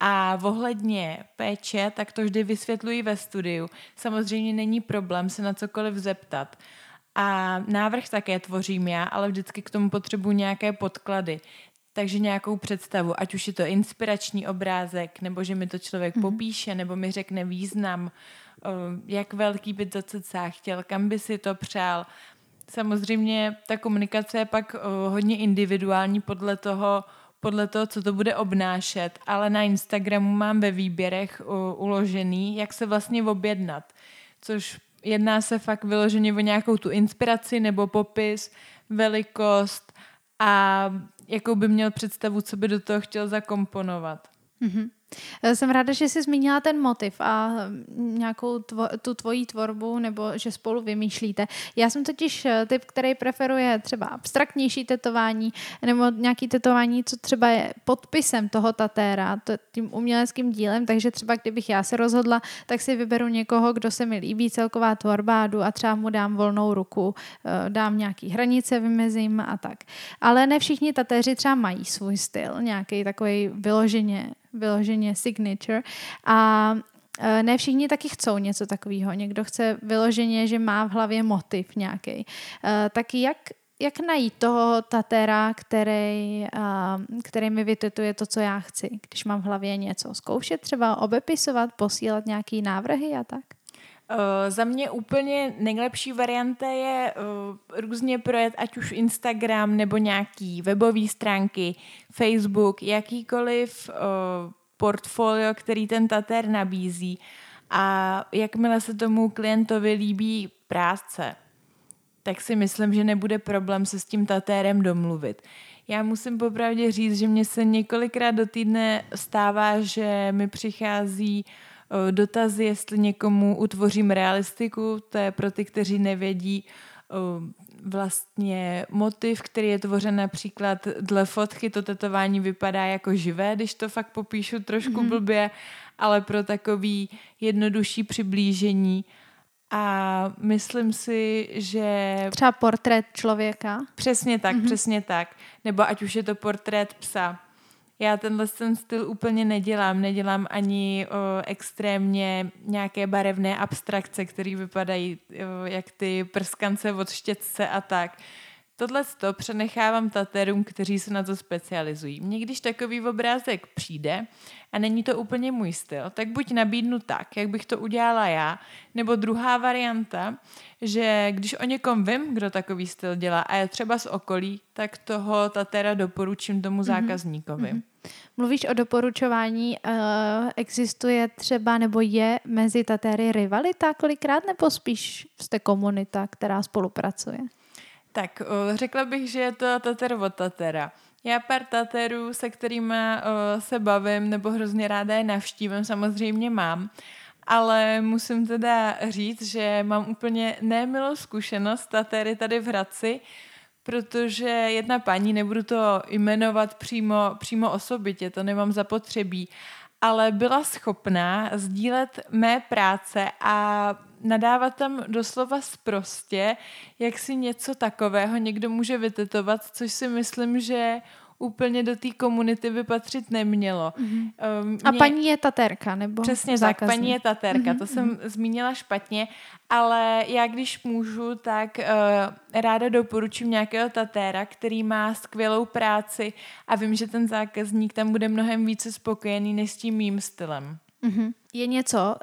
A ohledně péče, tak to vždy vysvětluji ve studiu. Samozřejmě není problém se na cokoliv zeptat. A návrh také tvořím já, ale vždycky k tomu potřebuji nějaké podklady. Takže nějakou představu, ať už je to inspirační obrázek, nebo že mi to člověk popíše, nebo mi řekne význam, jak velký by to cca chtěl, kam by si to přál. Samozřejmě ta komunikace je pak hodně individuální podle toho, co to bude obnášet, ale na Instagramu mám ve výběrech uložený, jak se vlastně objednat, což jedná se fakt vyloženě o nějakou tu inspiraci nebo popis, velikost a jakou by měl představu, co by do toho chtěl zakomponovat. Jsem ráda, že jsi zmínila ten motiv a nějakou tu tvojí tvorbu, nebo že spolu vymýšlíte. Já jsem totiž typ, který preferuje třeba abstraktnější tetování nebo nějaký tetování, co třeba je podpisem toho tatéra, tím uměleckým dílem, takže třeba kdybych já se rozhodla, tak si vyberu někoho, kdo se mi líbí celková tvorba, jdu a třeba mu dám volnou ruku, dám nějaký hranice, vymezím a tak. Ale ne všichni tatéři třeba mají svůj styl, nějaký takový vyloženě signature a ne všichni taky chcou něco takového. Někdo chce vyloženě, že má v hlavě motiv nějaký. Tak jak najít toho tatéra, který mi vytetuje to, co já chci, když mám v hlavě něco? Zkoušet třeba obepisovat, posílat nějaký návrhy a tak? Za mě úplně nejlepší varianta je různě projet, ať už Instagram nebo nějaký webové stránky, Facebook, jakýkoliv portfolio, který ten tatér nabízí, a jakmile se tomu klientovi líbí práce, tak si myslím, že nebude problém se s tím tatérem domluvit. Já musím popravdě říct, že mě se několikrát do týdne stává, že mi přichází dotazy, jestli někomu utvořím realistiku. To je pro ty, kteří nevědí, vlastně motiv, který je tvořen například dle fotky. To tetování vypadá jako živé, když to fakt popíšu trošku blbě, ale pro takový jednodušší přiblížení. A myslím si, že... Třeba portrét člověka? Přesně tak, přesně tak. Nebo ať už je to portrét psa. Já tenhle ten styl úplně nedělám. Nedělám ani extrémně nějaké barevné abstrakce, které vypadají jak ty prskance od štětce a tak. Tohle to přenechávám tatérům, kteří se na to specializují. Mně když takový obrázek přijde a není to úplně můj styl, tak buď nabídnu tak, jak bych to udělala já, nebo druhá varianta, že když o někom vím, kdo takový styl dělá a je třeba z okolí, tak toho tatéra doporučím tomu zákazníkovi. Mluvíš o doporučování, existuje třeba nebo je mezi tatéry rivalita kolikrát, nebo spíš jste komunita, která spolupracuje? Tak, řekla bych, že je to tatér od tatéra. Já pár tatérů, se kterými se bavím nebo hrozně ráda je navštívím, samozřejmě mám, ale musím teda říct, že mám úplně nemilou zkušenost tatéry tady v Hradci, protože jedna paní, nebudu to jmenovat přímo osobitě, to nemám zapotřebí, ale byla schopná sdílet mé práce a nadávat tam doslova sprostě, jak si něco takového někdo může vytetovat, což si myslím, že úplně do té komunity by patřit nemělo. A paní je tatérka, nebo přesně zákazník? Tak, paní je tatérka, to jsem zmínila špatně, ale já když můžu, tak ráda doporučím nějakého tatéra, který má skvělou práci a vím, že ten zákazník tam bude mnohem více spokojený než s tím mým stylem. Je něco,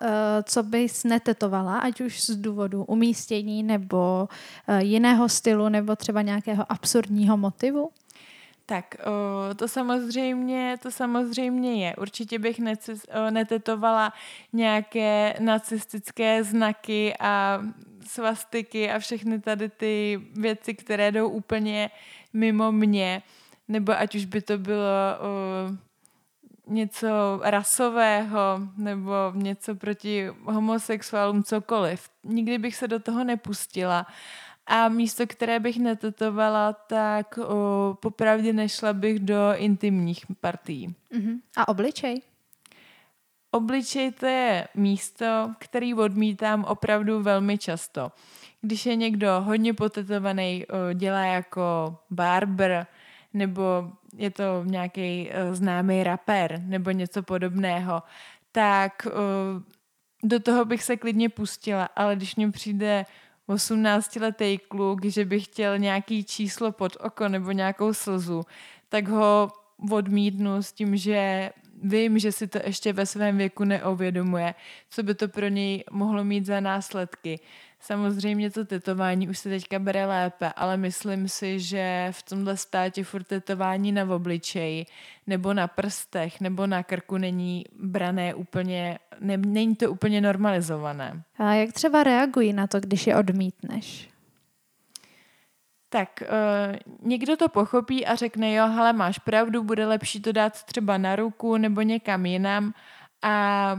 co bys netetovala, ať už z důvodu umístění nebo jiného stylu, nebo třeba nějakého absurdního motivu? Tak, to samozřejmě je. Určitě bych netetovala nějaké nacistické znaky a svastiky a všechny tady ty věci, které jdou úplně mimo mě. Nebo ať už by to bylo... něco rasového nebo něco proti homosexuálům, cokoliv. Nikdy bych se do toho nepustila. A místo, které bych netetovala, tak popravdě nešla bych do intimních partií. A obličej? Obličej, to je místo, který odmítám opravdu velmi často. Když je někdo hodně potetovaný, dělá jako barber, nebo je to nějaký známý rapper nebo něco podobného, tak do toho bych se klidně pustila, ale když mi přijde 18-letý kluk, že bych chtěl nějaký číslo pod oko nebo nějakou slzu, tak ho odmítnu s tím, že vím, že si to ještě ve svém věku neuvědomuje, co by to pro něj mohlo mít za následky. Samozřejmě to tetování už se teďka bere lépe, ale myslím si, že v tomhle státě furt tetování na obličeji nebo na prstech nebo na krku není brané úplně, není to úplně normalizované. A jak třeba reagují na to, když je odmítneš? Tak někdo to pochopí a řekne, jo, hele, máš pravdu, bude lepší to dát třeba na ruku nebo někam jinam, a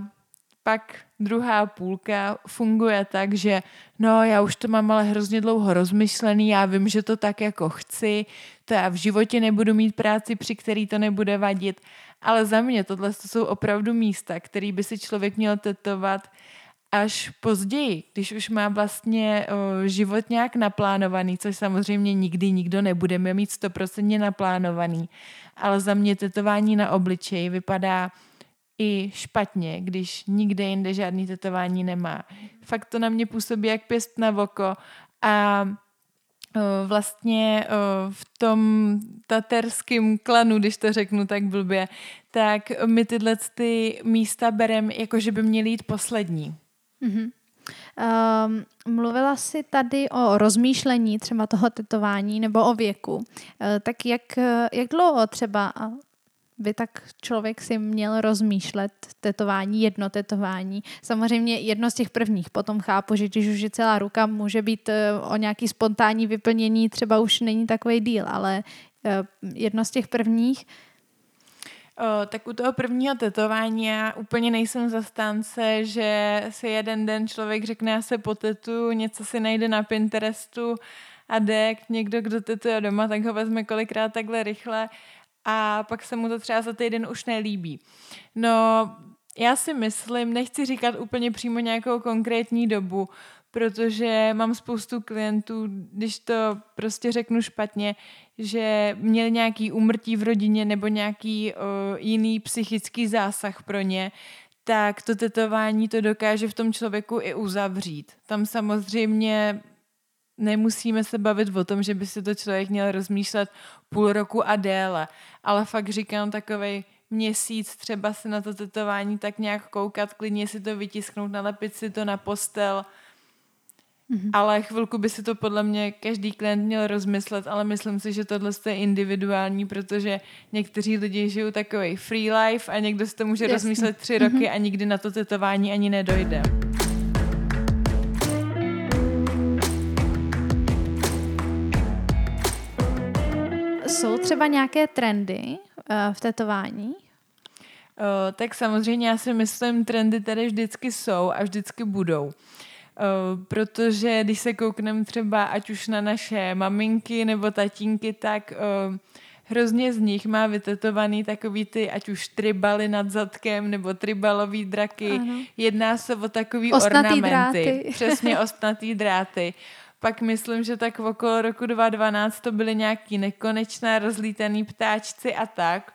pak druhá půlka funguje tak, že no, já už to mám ale hrozně dlouho rozmyšlený, já vím, že to tak jako chci, to já v životě nebudu mít práci, při který to nebude vadit, ale za mě tohle jsou opravdu místa, který by si člověk měl tetovat až později, když už má vlastně život nějak naplánovaný, což samozřejmě nikdy nikdo nebudeme mít 100% naplánovaný, ale za mě tetování na obličeji vypadá i špatně, když nikde jinde žádný tetování nemá. Fakt to na mě působí jak pěst na oko a vlastně v tom taterském klanu, když to řeknu tak blbě, tak my tyhle ty místa berem, jako že by měly jít poslední. Mm-hmm. Mluvila jsi tady o rozmýšlení třeba toho tetování nebo o věku. Tak jak dlouho třeba by tak člověk si měl rozmýšlet tetování, jedno tetování. Samozřejmě jedno z těch prvních. Potom chápu, že když už je celá ruka, může být o nějaký spontánní vyplnění, třeba už není takový díl, ale jedno z těch prvních. Tak u toho prvního tetování já úplně nejsem zastánce, že si jeden den člověk řekne, já se potetuju, něco si najde na Pinterestu a jde někdo, kdo tetuje doma, tak ho vezme kolikrát takhle rychle a pak se mu to třeba za týden už nelíbí. No, já si myslím, nechci říkat úplně přímo nějakou konkrétní dobu, protože mám spoustu klientů, když to prostě řeknu špatně, že měli nějaký úmrtí v rodině nebo nějaký jiný psychický zásah pro ně, tak to tetování to dokáže v tom člověku i uzavřít. Tam samozřejmě nemusíme se bavit o tom, že by si to člověk měl rozmýšlet půl roku a déle, ale fakt říkám takovej měsíc třeba se na to tetování tak nějak koukat, klidně si to vytisknout, nalepit si to na postel, ale chvilku by si to podle mě každý klient měl rozmyslet, ale myslím si, že tohle je individuální, protože někteří lidi žijou takovej free life a někdo si to může rozmyslet 3 roky a nikdy na to tetování ani nedojde. Jsou třeba nějaké trendy v tetování? Tak samozřejmě já si myslím, trendy tady vždycky jsou a vždycky budou. Protože když se koukneme třeba ať už na naše maminky nebo tatínky, tak hrozně z nich má vytetovaný takový ty, ať už tribaly nad zadkem nebo tribalový draky. Ano. Jedná se o takový ostnatý ornamenty. Dráty. Přesně, ostnatý dráty. Pak myslím, že tak okolo roku 2012 to byly nějaký nekonečná rozlítaný ptáčci a tak.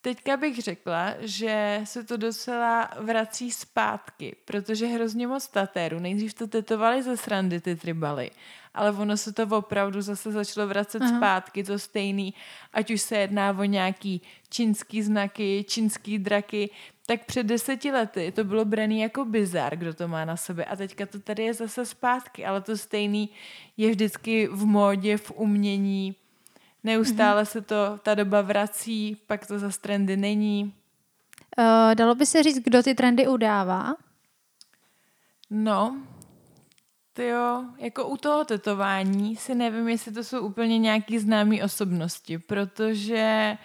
Teďka bych řekla, že se to docela vrací zpátky, protože hrozně moc tatérů. Nejdřív to tetovali ze srandy ty tribaly, ale ono se to opravdu zase začalo vracet zpátky, to stejný, ať už se jedná o nějaký čínský znaky, čínský draky, tak před 10 lety to bylo braný jako bizar, kdo to má na sobě. A teďka to tady je zase zpátky, ale to stejný je vždycky v módě, v umění. Neustále se to, ta doba vrací, pak to zase trendy není. Dalo by se říct, kdo ty trendy udává? No, tyjo, jako u toho tetování si nevím, jestli to jsou úplně nějaký známý osobnosti, protože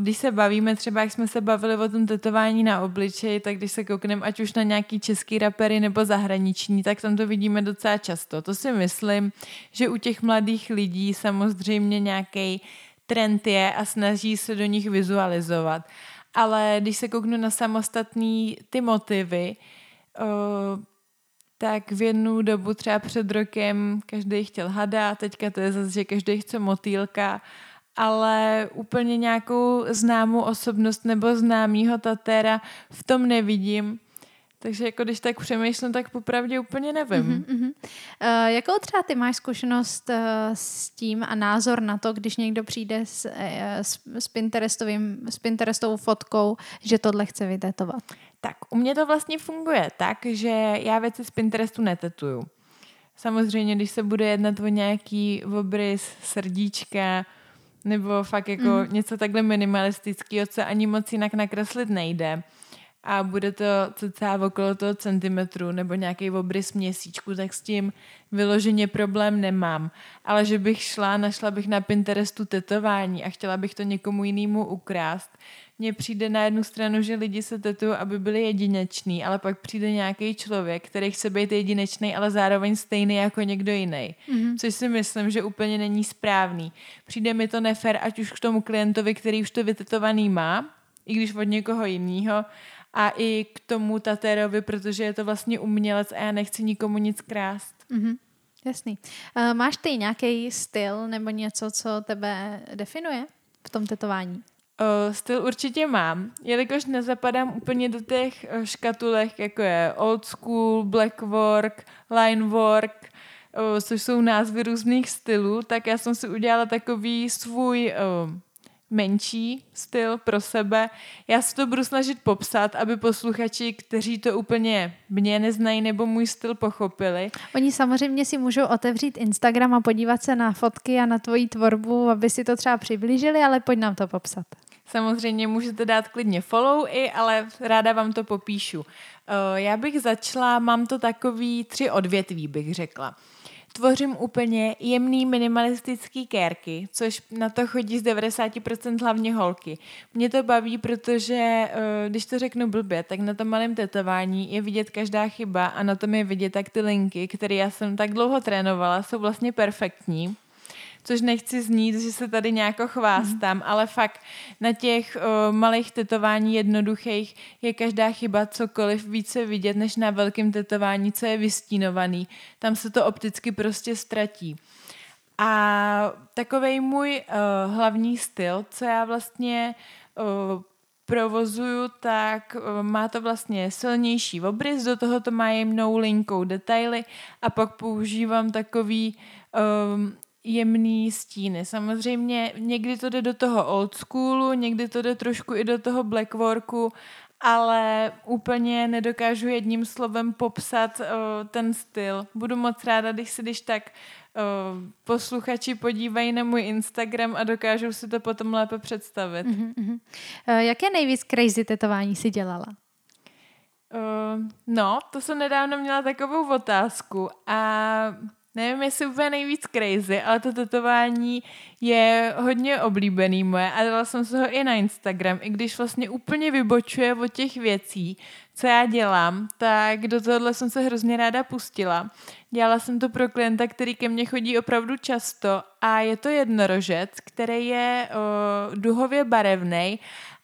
když se bavíme, třeba jak jsme se bavili o tom tetování na obličeji, tak když se koukneme ať už na nějaký český rapery nebo zahraniční, tak tam to vidíme docela často. To si myslím, že u těch mladých lidí samozřejmě nějaký trend je a snaží se do nich vizualizovat. Ale když se kouknu na samostatný ty motivy, tak v jednu dobu třeba před rokem každý chtěl hada, teďka to je zase, že každý chce motýlka, ale úplně nějakou známou osobnost nebo známýho tatéra v tom nevidím. Takže jako když tak přemýšlím, tak popravdě úplně nevím. Jakou třeba ty máš zkušenost s tím a názor na to, když někdo přijde s Pinterestovou fotkou, že tohle chce vytetovat? Tak u mě to vlastně funguje tak, že já věci z Pinterestu netetuju. Samozřejmě, když se bude jednat o nějaký obrys, srdíčka, nebo fakt jako něco takhle minimalistického, co ani moc jinak nakreslit nejde. A bude to cca okolo toho centimetru nebo nějaký obrys měsíčku, tak s tím vyloženě problém nemám. Ale že bych našla bych na Pinterestu tetování a chtěla bych to někomu jinému ukrást. Mně přijde na jednu stranu, že lidi se tetují, aby byli jedineční, ale pak přijde nějaký člověk, který chce být jedinečný, ale zároveň stejný jako někdo jiný. Což si myslím, že úplně není správný. Přijde mi to nefér, ať už k tomu klientovi, který už to vytetovaný má, i když od někoho jiného, a i k tomu tatérovi, protože je to vlastně umělec a já nechci nikomu nic krást. Jasný. Máš ty nějaký styl nebo něco, co tebe definuje v tom tetování? Styl určitě mám, jelikož nezapadám úplně do těch škatulek, jako je old school, black work, line work, což jsou názvy různých stylů, tak já jsem si udělala takový svůj menší styl pro sebe. Já se to budu snažit popsat, aby posluchači, kteří to úplně mě neznají nebo můj styl pochopili. Oni samozřejmě si můžou otevřít Instagram a podívat se na fotky a na tvoji tvorbu, aby si to třeba přiblížili, ale pojď nám to popsat. Samozřejmě můžete dát klidně follow i, ale ráda vám to popíšu. Já bych začala, mám to takový 3 odvětví, bych řekla. Tvořím úplně jemný minimalistický kérky, což na to chodí z 90% hlavně holky. Mě to baví, protože když to řeknu blbě, tak na tom malém tetování je vidět každá chyba a na tom je vidět, tak ty linky, které já jsem tak dlouho trénovala, jsou vlastně perfektní. Což nechci znít, že se tady nějako chvástám, ale fakt na těch malých tetování jednoduchých je každá chyba cokoliv více vidět, než na velkém tetování, co je vystínovaný. Tam se to opticky prostě ztratí. A takovej můj hlavní styl, co já vlastně provozuju, tak má to vlastně silnější obrys, do toho to má jemnou linkou detaily a pak používám takový jemný stíny. Samozřejmě někdy to jde do toho old schoolu, někdy to jde trošku i do toho black worku, ale úplně nedokážu jedním slovem popsat ten styl. Budu moc ráda, když tak posluchači podívají na můj Instagram a dokážou si to potom lépe představit. Mm-hmm. Jaké nejvíc crazy tetování si dělala? No, to jsem nedávno měla takovou otázku a nevím, jestli úplně nejvíc crazy, ale to tetování je hodně oblíbený moje a dala jsem se ho i na Instagram, i když vlastně úplně vybočuje od těch věcí, co já dělám, tak do tohohle jsem se hrozně ráda pustila. Dělala jsem to pro klienta, který ke mně chodí opravdu často a je to jednorožec, který je duhově barevnej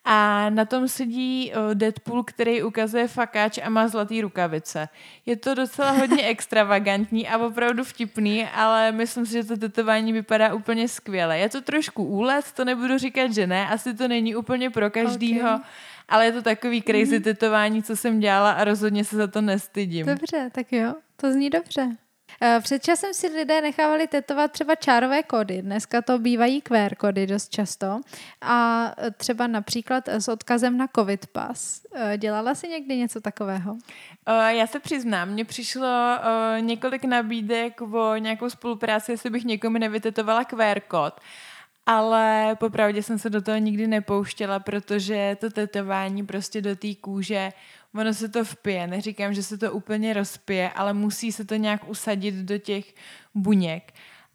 a na tom sedí Deadpool, který ukazuje fakáč a má zlatý rukavice. Je to docela hodně extravagantní a opravdu vtipný, ale myslím si, že to tetování vypadá úplně skvěle. Je to trošku úlet, to nebudu říkat, že ne, asi to není úplně pro každýho, okay. Ale je to takový crazy tetování, co jsem dělala a rozhodně se za to nestydím. Dobře, tak jo, to zní dobře. Před časem si lidé nechávali tetovat třeba čárové kódy, dneska to bývají QR kódy dost často a třeba například s odkazem na covid pas. Dělala jsi někdy něco takového? Já se přiznám, mně přišlo několik nabídek o nějakou spolupráci, jestli bych někomu nevytetovala QR kód. Ale popravdě jsem se do toho nikdy nepouštěla, protože to tetování prostě do té kůže, ono se to vpije, neříkám, že se to úplně rozpije, ale musí se to nějak usadit do těch buněk.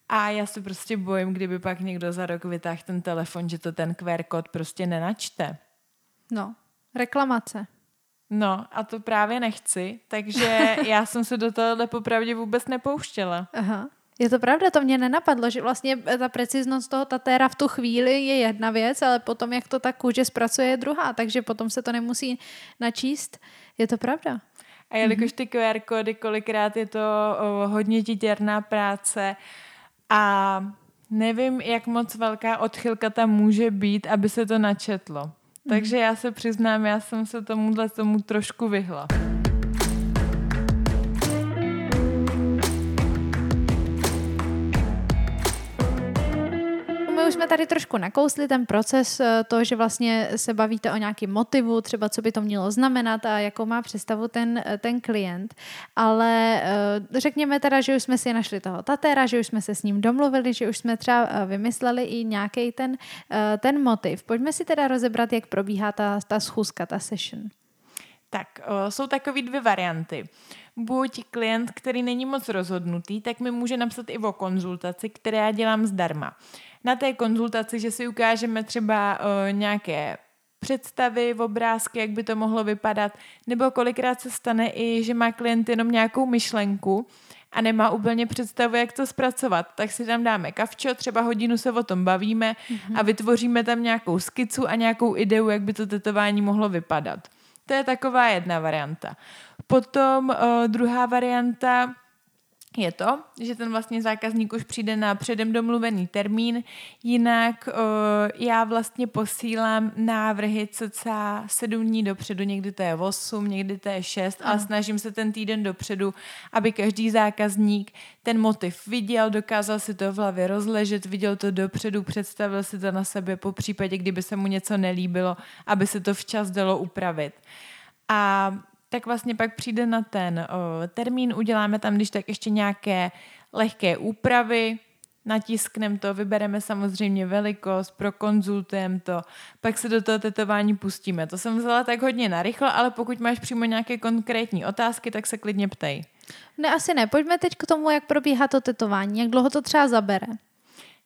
A já se prostě bojím, kdyby pak někdo za rok vytáhl ten telefon, že to ten QR kód prostě nenačte. No, reklamace. No, a to právě nechci, takže já jsem se do tohohle popravdě vůbec nepouštěla. Aha. Je to pravda, to mě nenapadlo, že vlastně ta preciznost toho tatéra v tu chvíli je jedna věc, ale potom, jak to ta kůže zpracuje, je druhá, takže potom se to nemusí načíst. Je to pravda. A jelikož ty QR kódy, kolikrát je to hodně titěrná práce a nevím, jak moc velká odchylka tam může být, aby se to načetlo. Takže já se přiznám, já jsem se tomu trošku vyhla. Už jsme tady trošku nakousli ten proces, to, že vlastně se bavíte o nějakém motivu, třeba co by to mělo znamenat a jakou má představu ten klient, ale řekněme teda, že už jsme si našli toho tatéra, že už jsme se s ním domluvili, že už jsme třeba vymysleli i nějaký ten motiv. Pojďme si teda rozebrat, jak probíhá ta schůzka, ta session. Tak, jsou takový 2 varianty. Buď klient, který není moc rozhodnutý, tak mi může napsat i o konzultaci, které já dělám zdarma. Na té konzultaci, že si ukážeme třeba nějaké představy, obrázky, jak by to mohlo vypadat, nebo kolikrát se stane i, že má klient jenom nějakou myšlenku a nemá úplně představu, jak to zpracovat. Tak si tam dáme kavčo, třeba hodinu se o tom bavíme a vytvoříme tam nějakou skicu a nějakou ideu, jak by to tetování mohlo vypadat. To je taková jedna varianta. Potom druhá varianta je to, že ten vlastně zákazník už přijde na předem domluvený termín, jinak já vlastně posílám návrhy cca 7 dní dopředu, někdy to je 8, někdy to je 6, ale snažím se ten týden dopředu, aby každý zákazník ten motiv viděl, dokázal si to v hlavě rozležet, viděl to dopředu, představil si to na sebe, po případě, kdyby se mu něco nelíbilo, aby se to včas dalo upravit. A tak vlastně pak přijde na ten termín, uděláme tam když tak ještě nějaké lehké úpravy, natiskneme to, vybereme samozřejmě velikost, prokonzultujeme to, pak se do toho tetování pustíme. To jsem vzala tak hodně narychlo, ale pokud máš přímo nějaké konkrétní otázky, tak se klidně ptej. Ne, asi ne. Pojďme teď k tomu, jak probíhá to tetování, jak dlouho to třeba zabere.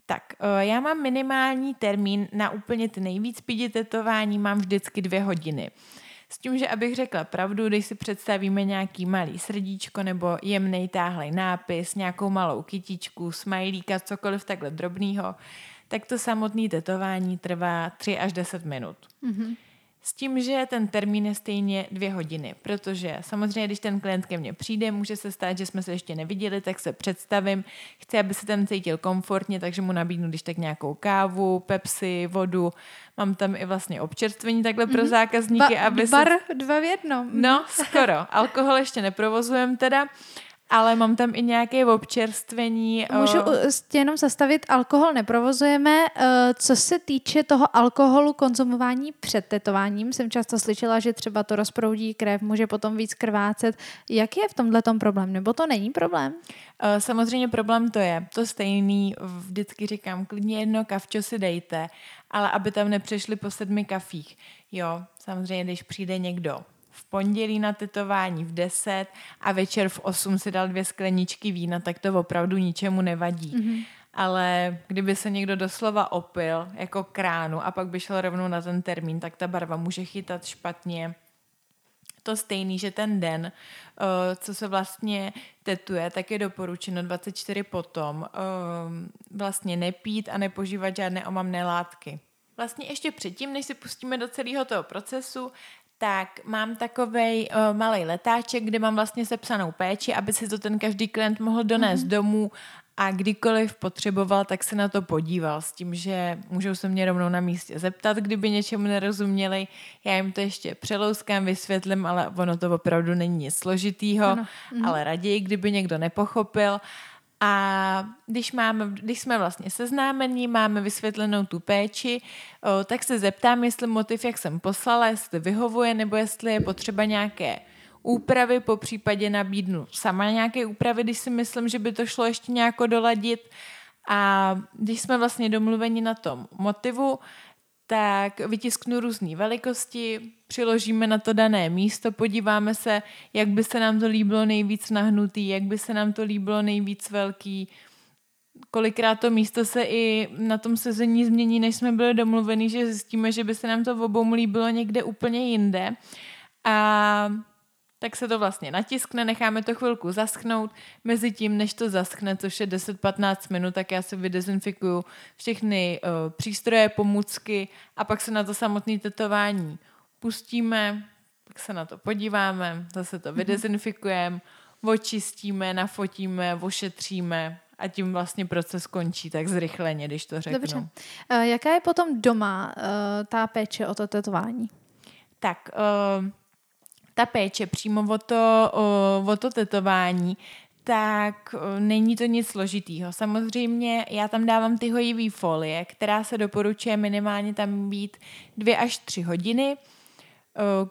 Tak, já mám minimální termín na úplně ty nejvíc pídi tetování, mám vždycky 2 hodiny. S tím, že abych řekla pravdu, když si představíme nějaký malý srdíčko nebo jemnej táhlej nápis, nějakou malou kytičku, smajlíka, cokoliv takhle drobnýho, tak to samotné tetování trvá 3 až 10 minut. Mm-hmm. S tím, že ten termín je stejně 2 hodiny, protože samozřejmě, když ten klient ke mně přijde, může se stát, že jsme se ještě neviděli, tak se představím, chci, aby se tam cítil komfortně, takže mu nabídnu když tak nějakou kávu, Pepsi, vodu, mám tam i vlastně občerstvení takhle pro zákazníky. Aby bar 2 v 1. No, skoro. Alkohol ještě neprovozujem teda, ale mám tam i nějaké občerstvení. Můžu tě jenom zastavit, alkohol neprovozujeme. Co se týče toho alkoholu, konzumování před tetováním, jsem často slyšela, že třeba to rozproudí krev, může potom víc krvácet. Jak je v tomhletom problém? Nebo to není problém? Samozřejmě problém to je. To stejný, vždycky říkám, klidně 1 kavčo si dejte, ale aby tam nepřešli po 7 kafích. Jo, samozřejmě, když přijde někdo v pondělí na tetování v 10 a večer v 8 si dal 2 skleničky vína, tak to opravdu ničemu nevadí. Mm-hmm. Ale kdyby se někdo doslova opil jako kránu a pak by šel rovnou na ten termín, tak ta barva může chytat špatně. To stejný, že ten den, co se vlastně tetuje, tak je doporučeno 24 potom vlastně nepít a nepožívat žádné omamné látky. Vlastně ještě předtím, než se pustíme do celého toho procesu, tak mám takovej malej letáček, kde mám vlastně sepsanou péči, aby si to ten každý klient mohl donést domů a kdykoliv potřeboval, tak se na to podíval s tím, že můžou se mě rovnou na místě zeptat, kdyby něčemu nerozuměli. Já jim to ještě přelouskám, vysvětlím, ale ono to opravdu není nic složitýho, ale raději, kdyby někdo nepochopil. A když jsme vlastně seznámení, máme vysvětlenou tu péči, tak se zeptám, jestli motiv, jak jsem poslala, jestli vyhovuje, nebo jestli je potřeba nějaké úpravy, po případě nabídnu sama nějaké úpravy, když si myslím, že by to šlo ještě nějak doladit. A když jsme vlastně domluveni na tom motivu, tak vytisknu různé velikosti, přiložíme na to dané místo, podíváme se, jak by se nám to líbilo nejvíc nahnutý, jak by se nám to líbilo nejvíc velký. Kolikrát to místo se i na tom sezení změní, než jsme byli domluveni, že zjistíme, že by se nám to obou líbilo někde úplně jinde. A tak se to vlastně natiskne, necháme to chvilku zaschnout. Mezitím, než to zaschne, což je 10-15 minut, tak já si vydezinfikuju všechny přístroje, pomůcky a pak se na to samotné tetování pustíme, pak se na to podíváme, zase to vydezinfikujeme, očistíme, nafotíme, ošetříme a tím vlastně proces končí tak zrychleně, když to řeknu. Dobře. Jaká je potom doma ta péče o to tetování? Tak ta péče přímo o to tetování, tak není to nic složitýho. Samozřejmě já tam dávám ty hojivý folie, která se doporučuje minimálně tam být 2 až 3 hodiny,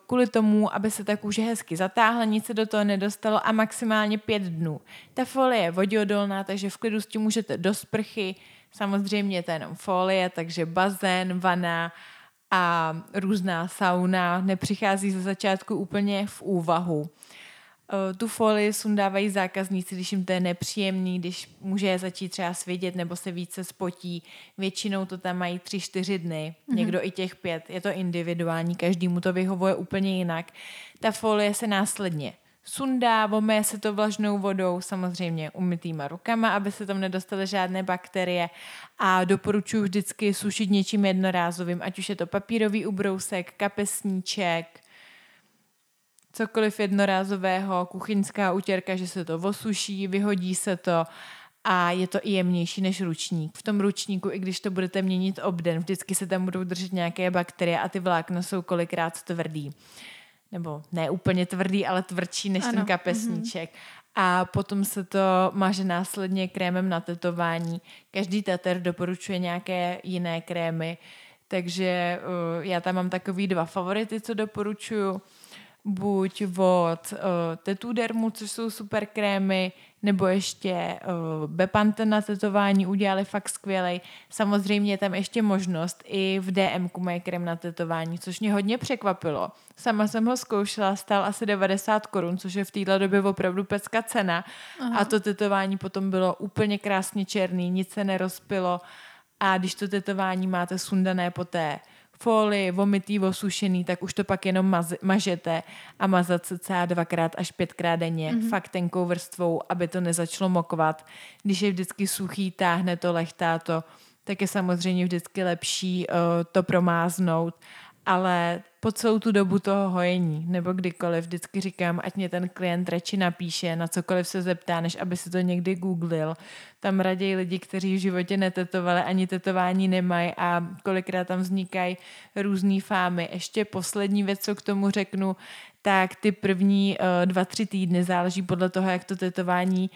kvůli tomu, aby se ta kůže hezky zatáhla, nic se do toho nedostalo a maximálně 5 dnů. Ta folie je voděodolná, takže v klidu s tím můžete do sprchy, samozřejmě je to jenom folie, takže bazén, vana a různá sauna nepřichází ze začátku úplně v úvahu. Tu folii sundávají zákazníci, když jim to je nepříjemný, když může začít třeba svědět nebo se více spotí. Většinou to tam mají 3-4 dny, někdo i těch 5. Je to individuální, každému to vyhovuje úplně jinak. Ta folie se následně sundá, omé se to vlažnou vodou, samozřejmě umytýma rukama, aby se tam nedostaly žádné bakterie a doporučuji vždycky sušit něčím jednorázovým, ať už je to papírový ubrousek, kapesníček, cokoliv jednorázového, kuchyňská utěrka, že se to osuší, vyhodí se to a je to i jemnější než ručník. V tom ručníku, i když to budete měnit obden, vždycky se tam budou držet nějaké bakterie a ty vlákna jsou kolikrát tvrdý. Nebo ne úplně tvrdý, ale tvrdší než ten kapesníček. Mm-hmm. A potom se to maže následně krémem na tetování. Každý tatér doporučuje nějaké jiné krémy, takže já tam mám takový dva favority, co doporučuju. Buď od tetudermu, což jsou super krémy, nebo ještě Bepanthen na tetování, udělali fakt skvělej. Samozřejmě je tam ještě možnost i v DM-ku mají krém na tetování, což mě hodně překvapilo. Sama jsem ho zkoušela, stál asi 90 Kč, což je v této době opravdu pecka cena. Aha. A to tetování potom bylo úplně krásně černý, nic se nerozpilo a když to tetování máte sundané po té folii, vomytý, osušený, tak už to pak jenom mažete a mazat se cca 2x až 5x denně, fakt tenkou vrstvou, aby to nezačalo mokovat. Když je vždycky suchý, táhne to, lechtá to, tak je samozřejmě vždycky lepší to promáznout, ale po celou tu dobu toho hojení, nebo kdykoliv, vždycky říkám, ať mě ten klient radši napíše, na cokoliv se zeptá, než aby si to někdy googlil. Tam raději lidi, kteří v životě netetovali, ani tetování nemají a kolikrát tam vznikají různý fámy. Ještě poslední věc, co k tomu řeknu, tak ty první 2-3 týdny záleží podle toho, jak to tetování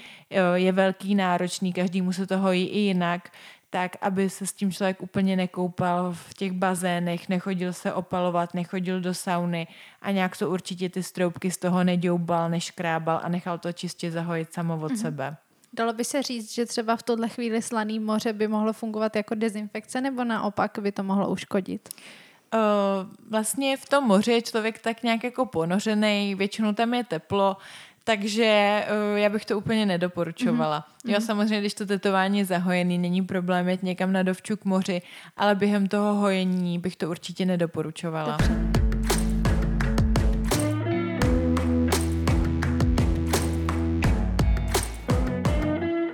je velký, náročný, každému se to hojí i jinak, tak, aby se s tím člověk úplně nekoupal v těch bazénech, nechodil se opalovat, nechodil do sauny a nějak to určitě ty stroubky z toho neděubal, neškrábal a nechal to čistě zahojit samo od sebe. Dalo by se říct, že třeba v tuhle chvíli slaný moře by mohlo fungovat jako dezinfekce nebo naopak by to mohlo uškodit? Vlastně v tom moři je člověk tak nějak jako ponořený, většinou tam je teplo, takže já bych to úplně nedoporučovala. Jo, samozřejmě, když to tetování je zahojený, není problém jít někam na dovču k moři, ale během toho hojení bych to určitě nedoporučovala. Dobře.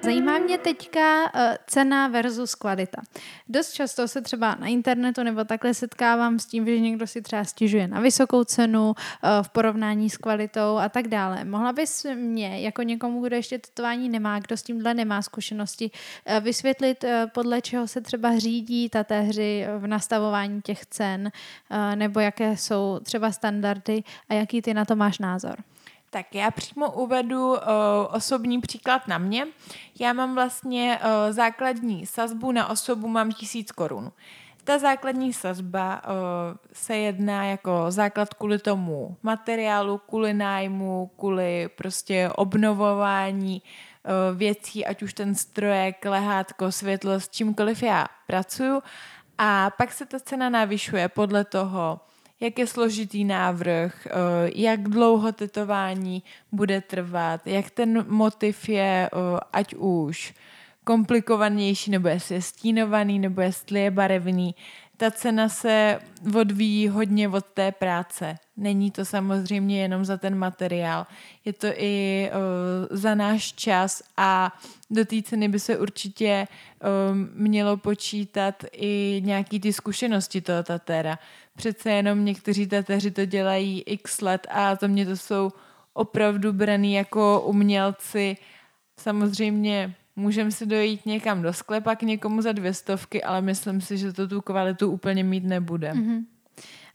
Zajímá mě teďka cena versus kvalita. Dost často se třeba na internetu nebo takhle setkávám s tím, že někdo si třeba stěžuje na vysokou cenu v porovnání s kvalitou a tak dále. Mohla bys mě, jako někomu, kdo ještě tetování nemá, kdo s tímhle nemá zkušenosti, vysvětlit, podle čeho se třeba řídí tatéři v nastavování těch cen nebo jaké jsou třeba standardy a jaký ty na to máš názor? Tak já přímo uvedu osobní příklad na mě. Já mám vlastně základní sazbu na osobu, mám 1000 Kč. Ta základní sazba se jedná jako základ kvůli tomu materiálu, kvůli nájmu, kvůli prostě obnovování věcí, ať už ten strojek, lehátko, světlo, s čímkoliv já pracuju. A pak se ta cena navyšuje podle toho, jak je složitý návrh, jak dlouho tetování bude trvat, jak ten motiv je, ať už komplikovanější, nebo jestli je stínovaný, nebo jestli je barevný. Ta cena se odvíjí hodně od té práce. Není to samozřejmě jenom za ten materiál. Je to i za náš čas a do té ceny by se určitě mělo počítat i nějaký ty zkušenosti toho tatéra. Přece jenom někteří tatéři to dělají x let a za mě to jsou opravdu braný jako umělci. Samozřejmě můžeme si dojít někam do sklepa k někomu za 200 Kč, ale myslím si, že to tu kvalitu úplně mít nebude. Mm-hmm.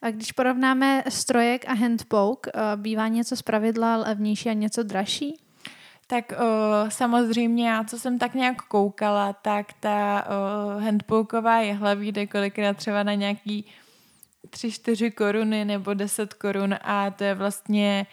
A když porovnáme strojek a handpoke, bývá něco zpravidla levnější a něco dražší? Tak samozřejmě já, co jsem tak nějak koukala, tak ta handpokeová jehlaví jde kolikrát třeba na nějaký 3-4 Kč nebo 10 Kč a to je vlastně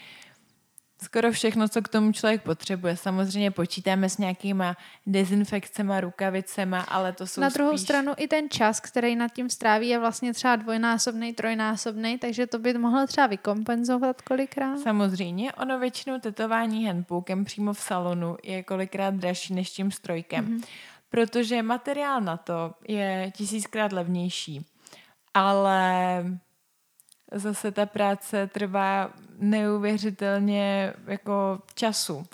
skoro všechno, co k tomu člověk potřebuje. Samozřejmě počítáme s nějakýma dezinfekcema, rukavicema, ale to jsou na druhou stranu i ten čas, který nad tím stráví, je vlastně třeba 2násobnej, 3násobnej, takže to by mohlo třeba vykompenzovat kolikrát. Samozřejmě, ono většinou tetování handpokem přímo v salonu je kolikrát dražší než tím strojkem, protože materiál na to je 1000krát levnější, ale zase ta práce trvá neuvěřitelně jako času,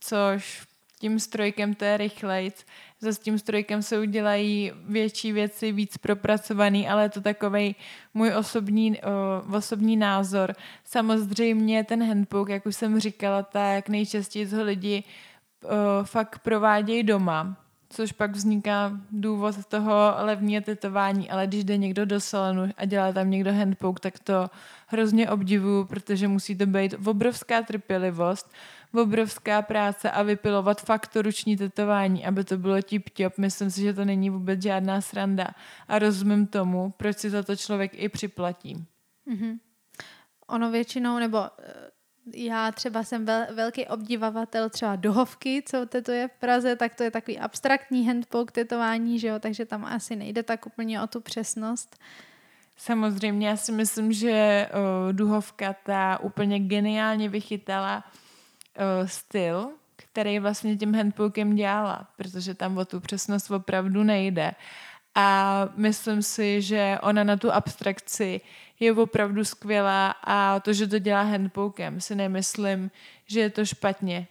což tím strojkem to je rychlejc. S tím strojkem se udělají větší věci, víc propracovaný, ale je to takovej můj osobní názor. Samozřejmě ten handbook, jak už jsem říkala, tak nejčastěji ho lidi fakt provádějí doma, což pak vzniká důvod toho levního tetování, ale když jde někdo do salonu a dělá tam někdo handpoke, tak to hrozně obdivuju, protože musí to být obrovská trpělivost, obrovská práce a vypilovat fakt to ruční tetování, aby to bylo tip-top. Myslím si, že to není vůbec žádná sranda a rozumím tomu, proč si za to člověk i připlatí. Mm-hmm. Ono většinou, nebo já třeba jsem velký obdivavatel třeba Duhovky, co tetuje v Praze, tak to je takový abstraktní handpoke tetování, že jo, takže tam asi nejde tak úplně o tu přesnost. Samozřejmě, já si myslím, že Duhovka ta úplně geniálně vychytala styl, který vlastně tím handpokem dělala, protože tam o tu přesnost opravdu nejde. A myslím si, že ona na tu abstrakci je opravdu skvělá a to, že to dělá handpokem, si nemyslím, že je to špatně.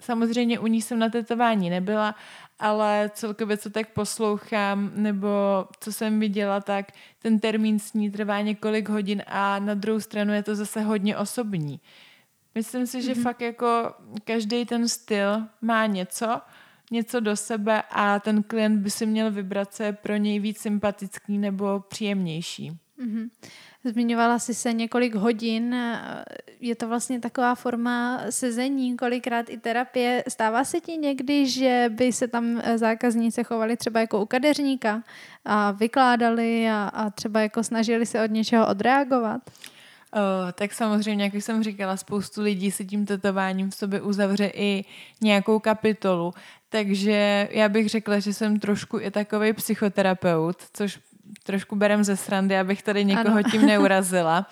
Samozřejmě u ní jsem na tetování nebyla, ale celkově co tak poslouchám nebo co jsem viděla, tak ten termín s ní trvá několik hodin a na druhou stranu je to zase hodně osobní. Myslím si, že fakt jako každý ten styl má něco do sebe a ten klient by si měl vybrat, co je pro něj víc sympatický nebo příjemnější. Mm-hmm. Zmiňovala jsi se několik hodin, je to vlastně taková forma sezení, kolikrát i terapie. Stává se ti někdy, že by se tam zákazníci chovali třeba jako u kadeřníka a vykládali a třeba jako snažili se od něčeho odreagovat? Tak samozřejmě, jak jsem říkala, spoustu lidí si tím tetováním v sobě uzavře i nějakou kapitolu. Takže já bych řekla, že jsem trošku i takovej psychoterapeut, což trošku berem ze srandy, abych tady někoho tím neurazila.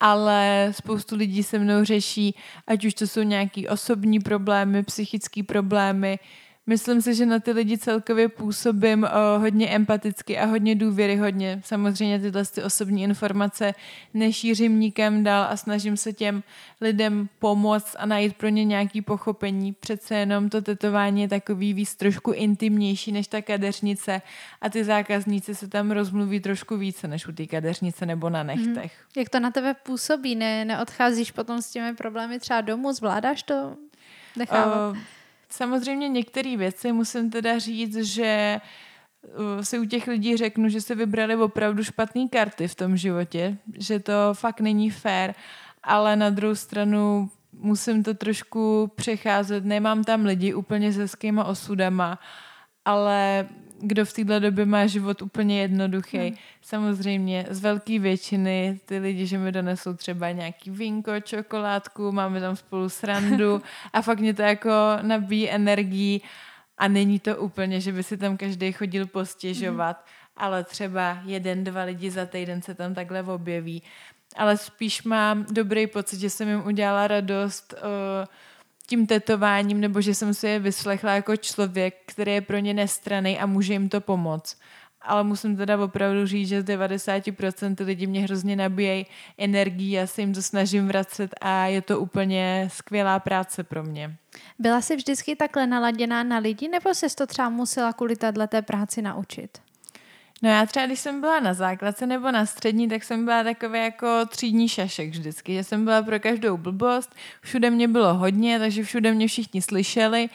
Ale spoustu lidí se mnou řeší, ať už to jsou nějaký osobní problémy, psychické problémy. Myslím si, že na ty lidi celkově působím hodně empaticky a hodně důvěryhodně. Samozřejmě tyhle osobní informace nešířím nikam dál a snažím se těm lidem pomoct a najít pro ně nějaké pochopení. Přece jenom to tetování je takový víc trošku intimnější než ta kadeřnice a ty zákazníci se tam rozmluví trošku více než u té kadeřnice nebo na nechtech. Jak to na tebe působí? Neodcházíš potom s těmi problémy třeba domů? Zvládáš to? Nechávat? Samozřejmě některé věci musím teda říct, že si u těch lidí řeknu, že se vybrali opravdu špatné karty v tom životě, že to fakt není fér, ale na druhou stranu musím to trošku přecházet, nemám tam lidi úplně se skýma osudama, ale kdo v této době má život úplně jednoduchý. Samozřejmě z velké většiny ty lidi, že mi donesou třeba nějaký vínko, čokoládku, máme tam spolu srandu a fakt mě to jako nabíjí energii a není to úplně, že by si tam každý chodil postěžovat, ale třeba 1-2 lidi za týden se tam takhle objeví. Ale spíš mám dobrý pocit, že jsem jim udělala radost tím tetováním, nebo že jsem si je vyslechla jako člověk, který je pro ně nestranný a může jim to pomoct. Ale musím teda opravdu říct, že z 90% lidí mě hrozně nabíjejí energii, já se jim to snažím vracet a je to úplně skvělá práce pro mě. Byla jsi vždycky takhle naladěná na lidi, nebo jsi to třeba musela kvůli této práci naučit? No já třeba, když jsem byla na základce nebo na střední, tak jsem byla takový jako třídní šašek vždycky, že jsem byla pro každou blbost, všude mě bylo hodně, takže všude mě všichni slyšeli,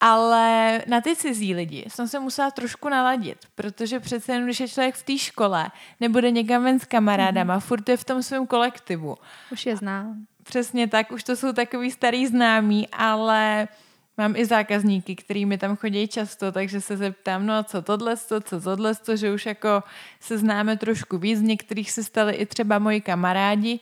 ale na ty cizí lidi jsem se musela trošku naladit, protože přece jen, když je člověk v té škole, nebude někam ven s kamarádama, furt je v tom svém kolektivu. Už je zná. Přesně tak, už to jsou takový starý známí, ale mám i zákazníky, který mi tam chodí často, takže se zeptám, no a co tohle, že už jako se známe trošku víc, některých se stali i třeba moji kamarádi,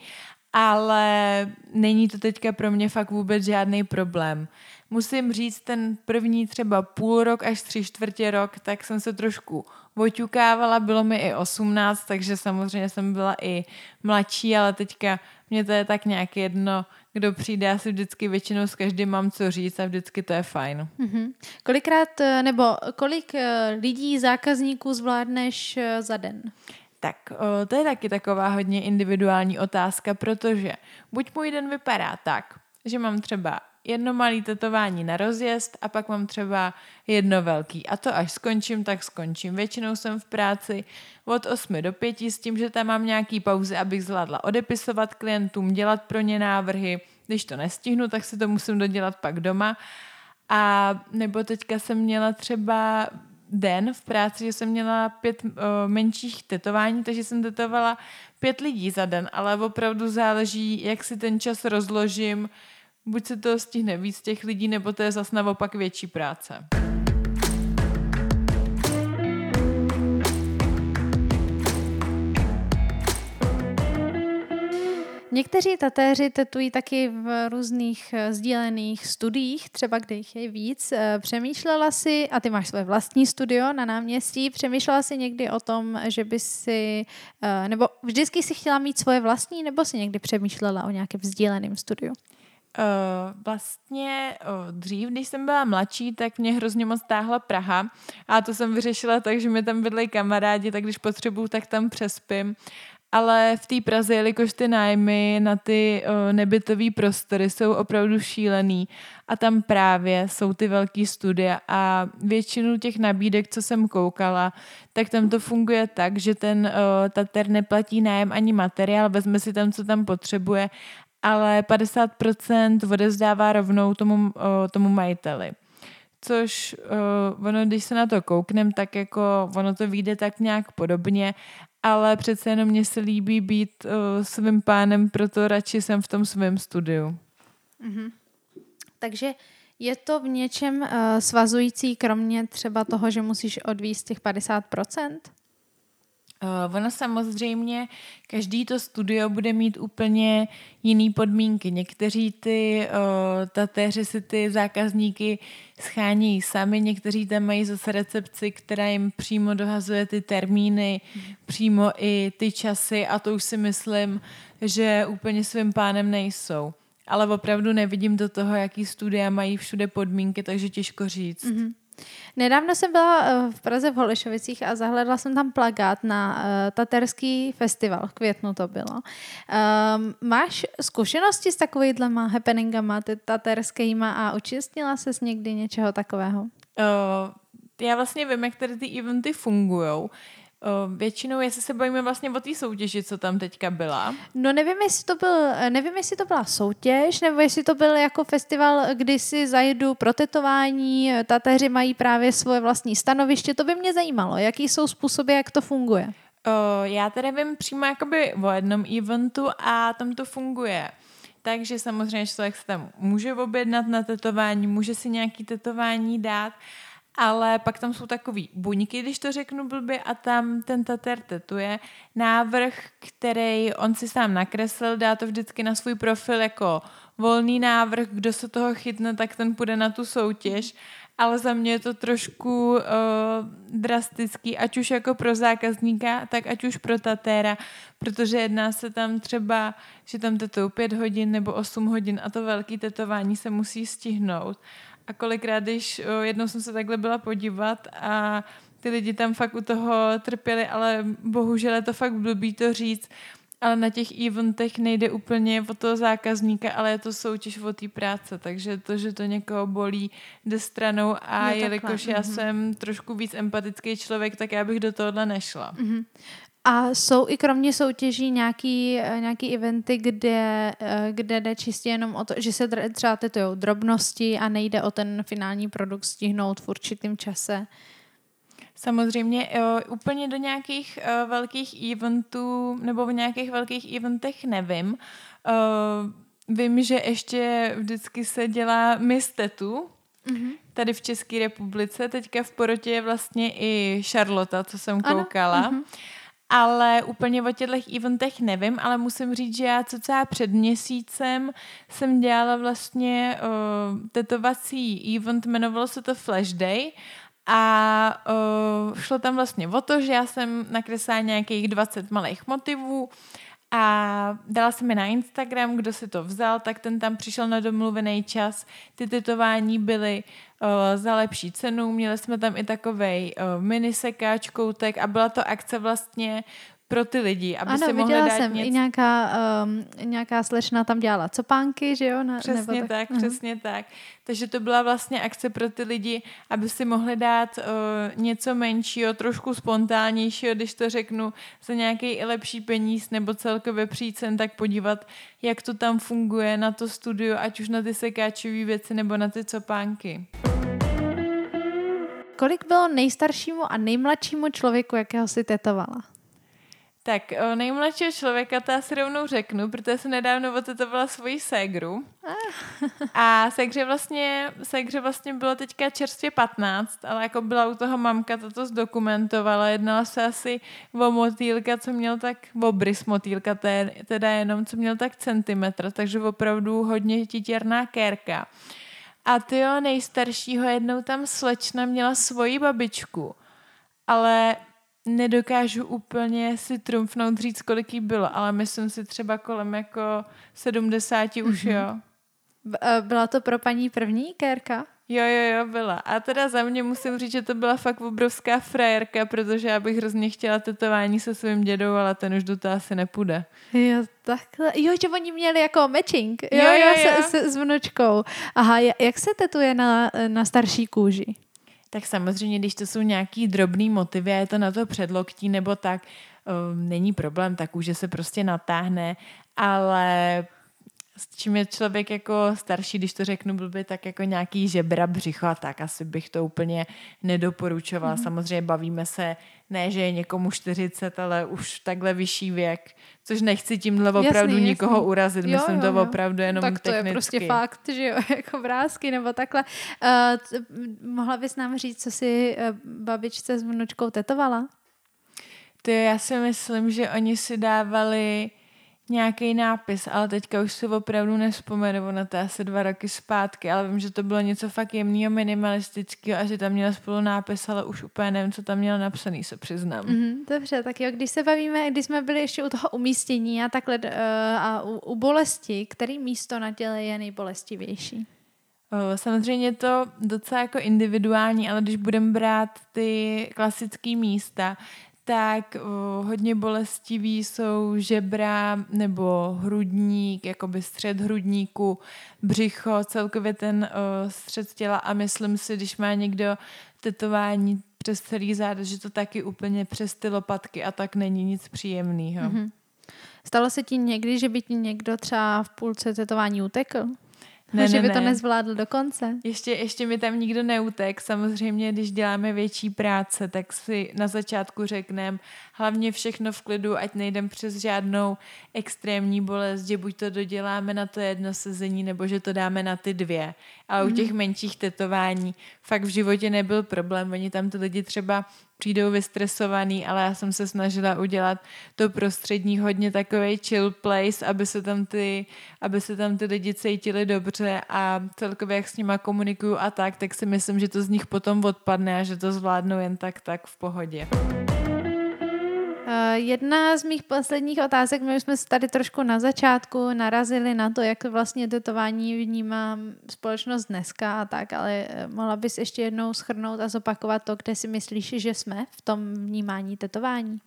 ale není to teďka pro mě fakt vůbec žádný problém. Musím říct, ten první třeba 0,5 roku až 3/4 roku, tak jsem se trošku oťukávala, bylo mi i 18, takže samozřejmě jsem byla i mladší, ale teďka mě to je tak nějak jedno, kdo přijde, já si vždycky většinou s každým mám co říct a vždycky to je fajn. Mm-hmm. Kolik lidí, zákazníků zvládneš za den? Tak, to je taky taková hodně individuální otázka, protože buď můj den vypadá tak, že mám třeba jedno malý tetování na rozjezd a pak mám třeba jedno velký. A to až skončím, tak skončím. Většinou jsem v práci od 8 do 5 s tím, že tam mám nějaký pauzy, abych zvládla odepisovat klientům, dělat pro ně návrhy. Když to nestihnu, tak si to musím dodělat pak doma. A nebo teďka jsem měla třeba den v práci, že jsem měla 5 menších tetování, takže jsem tetovala 5 lidí za den, ale opravdu záleží, jak si ten čas rozložím, buď se to stihne víc těch lidí, nebo to je zas naopak větší práce. Někteří tatéři tetují taky v různých sdílených studiích, třeba kde jich je víc. Přemýšlela si, a ty máš své vlastní studio na náměstí, přemýšlela si někdy o tom, že by si, nebo vždycky si chtěla mít svoje vlastní, nebo si někdy přemýšlela o nějakém sdíleném studiu? Dřív, když jsem byla mladší, tak mě hrozně moc táhla Praha a to jsem vyřešila tak, že mi tam bydlejí kamarádi, tak když potřebuju, tak tam přespím. Ale v té Praze, jelikož ty nájmy na ty nebytové prostory jsou opravdu šílený a tam právě jsou ty velký studia a většinu těch nabídek, co jsem koukala, tak tam to funguje tak, že ten tatér neplatí nájem ani materiál, vezme si tam, co tam potřebuje, ale 50% odevzdává rovnou tomu majiteli. Což ono, když se na to kouknem, tak jako ono to vyjde tak nějak podobně, ale přece jenom mně se líbí být svým pánem, proto radši jsem v tom svém studiu. Mhm. Takže je to v něčem svazující, kromě třeba toho, že musíš odvízt těch 50%? Ono samozřejmě, každý to studio bude mít úplně jiný podmínky. Někteří ty tatéři si ty zákazníky schánějí sami, někteří tam mají zase recepci, která jim přímo dohazuje ty termíny, přímo i ty časy a to už si myslím, že úplně svým pánem nejsou. Ale opravdu nevidím do toho, jaký studia mají všude podmínky, takže těžko říct. Mm-hmm. Nedávno jsem byla v Praze v Holešovicích a zahledla jsem tam plakát na taterský festival, v květnu to bylo. Máš zkušenosti s takovýhlema happeningama taterskýma a účastnila ses někdy něčeho takového? Já vlastně vím, jak tady ty eventy fungujou. Většinou, jestli se bavíme vlastně o té soutěži, co tam teďka byla. No nevím, jestli to byla soutěž, nebo jestli to byl jako festival, kdy si zajedu pro tetování, tatéři mají právě svoje vlastní stanoviště, to by mě zajímalo, jaký jsou způsoby, jak to funguje. Já tady vím přímo jakoby o jednom eventu a tam to funguje. Takže samozřejmě člověk se tam může objednat na tetování, může si nějaký tetování dát, ale pak tam jsou takový buňky, když to řeknu blbě, a tam ten tatér tetuje návrh, který on si sám nakreslil, dá to vždycky na svůj profil jako volný návrh, kdo se toho chytne, tak ten půjde na tu soutěž, ale za mě je to trošku drastický, ať už jako pro zákazníka, tak ať už pro tatéra, protože jedná se tam třeba, že tam tetuju 5 hodin nebo 8 hodin a to velký tetování se musí stihnout. A kolikrát, když jednou jsem se takhle byla podívat a ty lidi tam fakt u toho trpěli, ale bohužel je to fakt blbý to říct, ale na těch eventech nejde úplně o toho zákazníka, ale je to soutěž o té práce, takže to, že to někoho bolí, jde stranou a jelikož já jsem trošku víc empatický člověk, tak já bych do tohohle nešla. Mm-hmm. A jsou i kromě soutěží nějaký eventy, kde jde čistě jenom o to, že se třeba tetujou drobnosti a nejde o ten finální produkt stihnout v určitém čase? Samozřejmě úplně do nějakých velkých eventů nebo v nějakých velkých eventech nevím. Vím, že ještě vždycky se dělá Miss Tattoo, tady v České republice. Teďka v porotě je vlastně i Charlotte, co jsem koukala. Ano, ale úplně o těchto eventech nevím, ale musím říct, že já cca před měsícem jsem dělala vlastně tetovací event, jmenovalo se to Flash Day a šlo tam vlastně o to, že já jsem nakreslila nějakých 20 malých motivů a dala jsem je na Instagram, kdo si to vzal, tak ten tam přišel na domluvený čas, ty tetování byly za lepší cenu, měli jsme tam i takovej mini sekáč koutek a byla to akce vlastně pro ty lidi, aby ano, se mohli dát něco. Ano, viděla jsem i nějaká slečna tam dělala copánky, že jo? Přesně tak. Takže to byla vlastně akce pro ty lidi, aby si mohli dát něco menšího, trošku spontánnějšího, když to řeknu, za nějaký lepší peníz nebo celkově přijít sem tak podívat, jak to tam funguje na to studio, ať už na ty sekáčové věci nebo na ty copánky. Kolik bylo nejstaršímu a nejmladšímu člověku, jakého si tetovala? Tak nejmladšího člověka to asi rovnou řeknu, protože jsem nedávno otetovala svoji ségru. A ségře vlastně bylo teďka čerstvě 15, ale jako byla u toho mamka, toto zdokumentovala. Jednala se asi o motýlka, co měl tak, obrys motýlka, teda jenom co měl tak centimetr, takže opravdu hodně titěrná kérka. A tyjo, nejstaršího jednou tam slečna měla svoji babičku, ale nedokážu úplně si trumfnout říct, kolik jí bylo, ale myslím si třeba kolem jako 70 už, jo. Byla to pro paní první kérka? Jo, byla. A teda za mě musím říct, že to byla fakt obrovská frajerka, protože já bych hrozně chtěla tetování se svým dědou, ale ten už do toho asi nepůjde. Jo, takhle. Jo, že oni měli jako matching. Jo. S vnučkou. Aha, jak se tetuje na starší kůži? Tak samozřejmě, když to jsou nějaký drobný motivy a je to na to předloktí nebo tak, není problém, tak už se prostě natáhne, ale s čím je člověk jako starší, když to řeknu blbě, tak jako nějaký žebra, břicho a tak asi bych to úplně nedoporučovala. Mm-hmm. Samozřejmě bavíme se, ne, že je někomu 40, ale už takhle vyšší věk, což nechci tímhle opravdu nikoho urazit, myslím to opravdu jenom technicky. Tak to je prostě fakt, že jo, jako vrásky nebo takhle. Mohla bys nám říct, co si babičce s vnučkou tetovala? Já si myslím, že oni si dávali nějaký nápis, ale teďka už si opravdu nevzpomenu, na to asi 2 roky zpátky, ale vím, že to bylo něco fakt jemného, minimalistického a že tam měla spolu nápis, ale už úplně nevím, co tam měla napsaný, se přiznám. Dobře, tak jo, když se bavíme, když jsme byli ještě u toho umístění a takhle a u bolesti, který místo na těle je nejbolestivější? Samozřejmě je to docela jako individuální, ale když budeme brát ty klasické místa, tak hodně bolestivý jsou žebra nebo hrudník, jakoby střed hrudníku, břicho, celkově ten střed těla a myslím si, když má někdo tetování přes celý záda, že to taky úplně přes ty lopatky a tak není nic příjemného. Mm-hmm. Stalo se ti někdy, že by ti někdo třeba v půlce tetování utekl? Ne, že by to nezvládl do konce. Ještě mi tam nikdo neutek. Samozřejmě, když děláme větší práce, tak si na začátku řekneme hlavně všechno v klidu, ať nejdem přes žádnou extrémní bolest, že buď to doděláme na to 1 sezení, nebo že to dáme na ty 2. A u těch menších tetování fakt v životě nebyl problém. Oni tam ty lidi třeba přijdou vystresovaný, ale já jsem se snažila udělat to prostřední hodně takovej chill place, aby se tam ty lidi cítili dobře a celkově jak s nima komunikuju a tak si myslím, že to z nich potom odpadne a že to zvládnou jen tak v pohodě. Jedna z mých posledních otázek, my jsme tady trošku na začátku narazili na to, jak vlastně tetování vnímá společnost dneska a tak, ale mohla bys ještě jednou shrnout a zopakovat to, kde si myslíš, že jsme v tom vnímání tetování?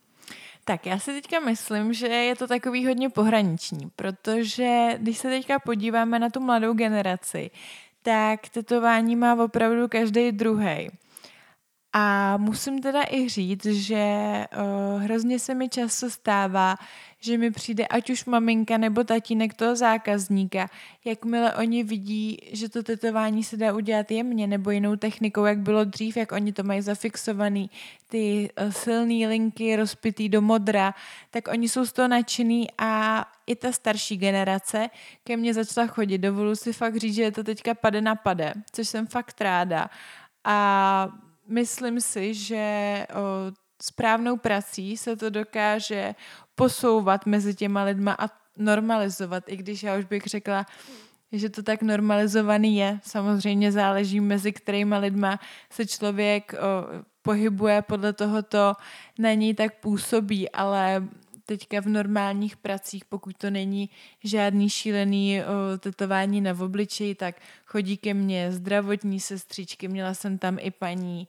Tak já si teďka myslím, že je to takový hodně pohraniční, protože když se teďka podíváme na tu mladou generaci, tak tetování má opravdu každý druhý. A musím teda i říct, že hrozně se mi často stává, že mi přijde ať už maminka nebo tatínek toho zákazníka, jakmile oni vidí, že to tetování se dá udělat jemně nebo jinou technikou, jak bylo dřív, jak oni to mají zafixovaný, ty silné linky rozpitý do modra, tak oni jsou z toho nadšený a i ta starší generace ke mně začala chodit. Dovolu si fakt říct, že je to teďka pade na pade, což jsem fakt ráda. A myslím si, že správnou prací se to dokáže posouvat mezi těma lidma a normalizovat, i když já už bych řekla, že to tak normalizovaný je. Samozřejmě záleží, mezi kterýma lidma se člověk pohybuje, podle toho to na něj tak působí, ale teďka v normálních pracích, pokud to není žádný šílený tetování na obličeji, tak chodí ke mně zdravotní sestřičky, měla jsem tam i paní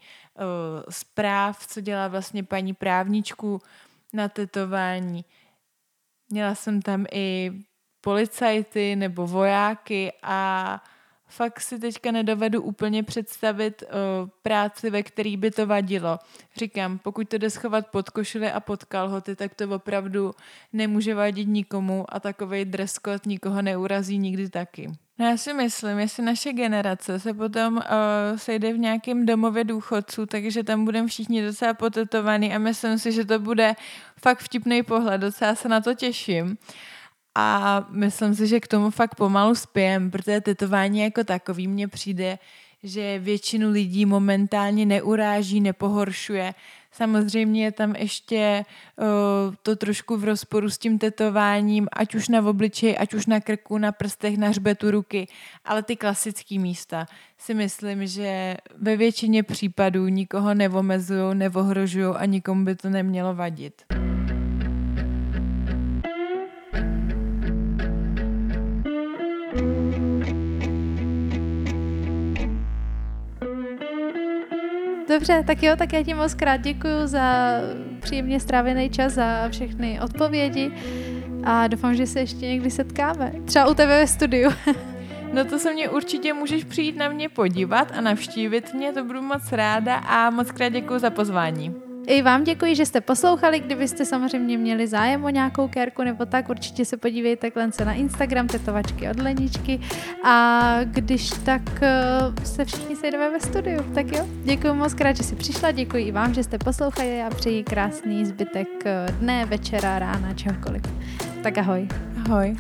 zpráv, co dělá vlastně paní právničku na tetování. Měla jsem tam i policajty nebo vojáky a fakt si teďka nedovedu úplně představit práci, ve který by to vadilo. Říkám, pokud to jde schovat pod košili a pod kalhoty, tak to opravdu nemůže vadit nikomu a takovej dress code nikoho neurazí nikdy taky. No já si myslím, jestli naše generace se potom sejde v nějakém domově důchodců, takže tam budeme všichni docela potetovaný a myslím si, že to bude fakt vtipný pohled, docela se na to těším. A myslím si, že k tomu fakt pomalu spějem, protože tetování jako takový mně přijde, že většinu lidí momentálně neuráží, nepohoršuje. Samozřejmě je tam ještě to trošku v rozporu s tím tetováním, ať už na obličeji, ať už na krku, na prstech, na hřbetu ruky, ale ty klasické místa si myslím, že ve většině případů nikoho neomezují, neohrožují a nikomu by to nemělo vadit. Dobře, tak jo, tak já ti moc krát děkuju za příjemně strávený čas, za všechny odpovědi a doufám, že se ještě někdy setkáme. Třeba u tebe ve studiu. No to se mě určitě můžeš přijít na mě podívat a navštívit mě, to budu moc ráda a moc krát děkuju za pozvání. I vám děkuji, že jste poslouchali, kdybyste samozřejmě měli zájem o nějakou kérku nebo tak, určitě se podívejte klence na Instagram Tetovačky od Leničky a když tak se všichni sejdeme ve studiu, tak jo. Děkuji moc krát, že jsi přišla, děkuji i vám, že jste poslouchali a přeji krásný zbytek dne, večera, rána, čehokoliv. Tak ahoj. Ahoj.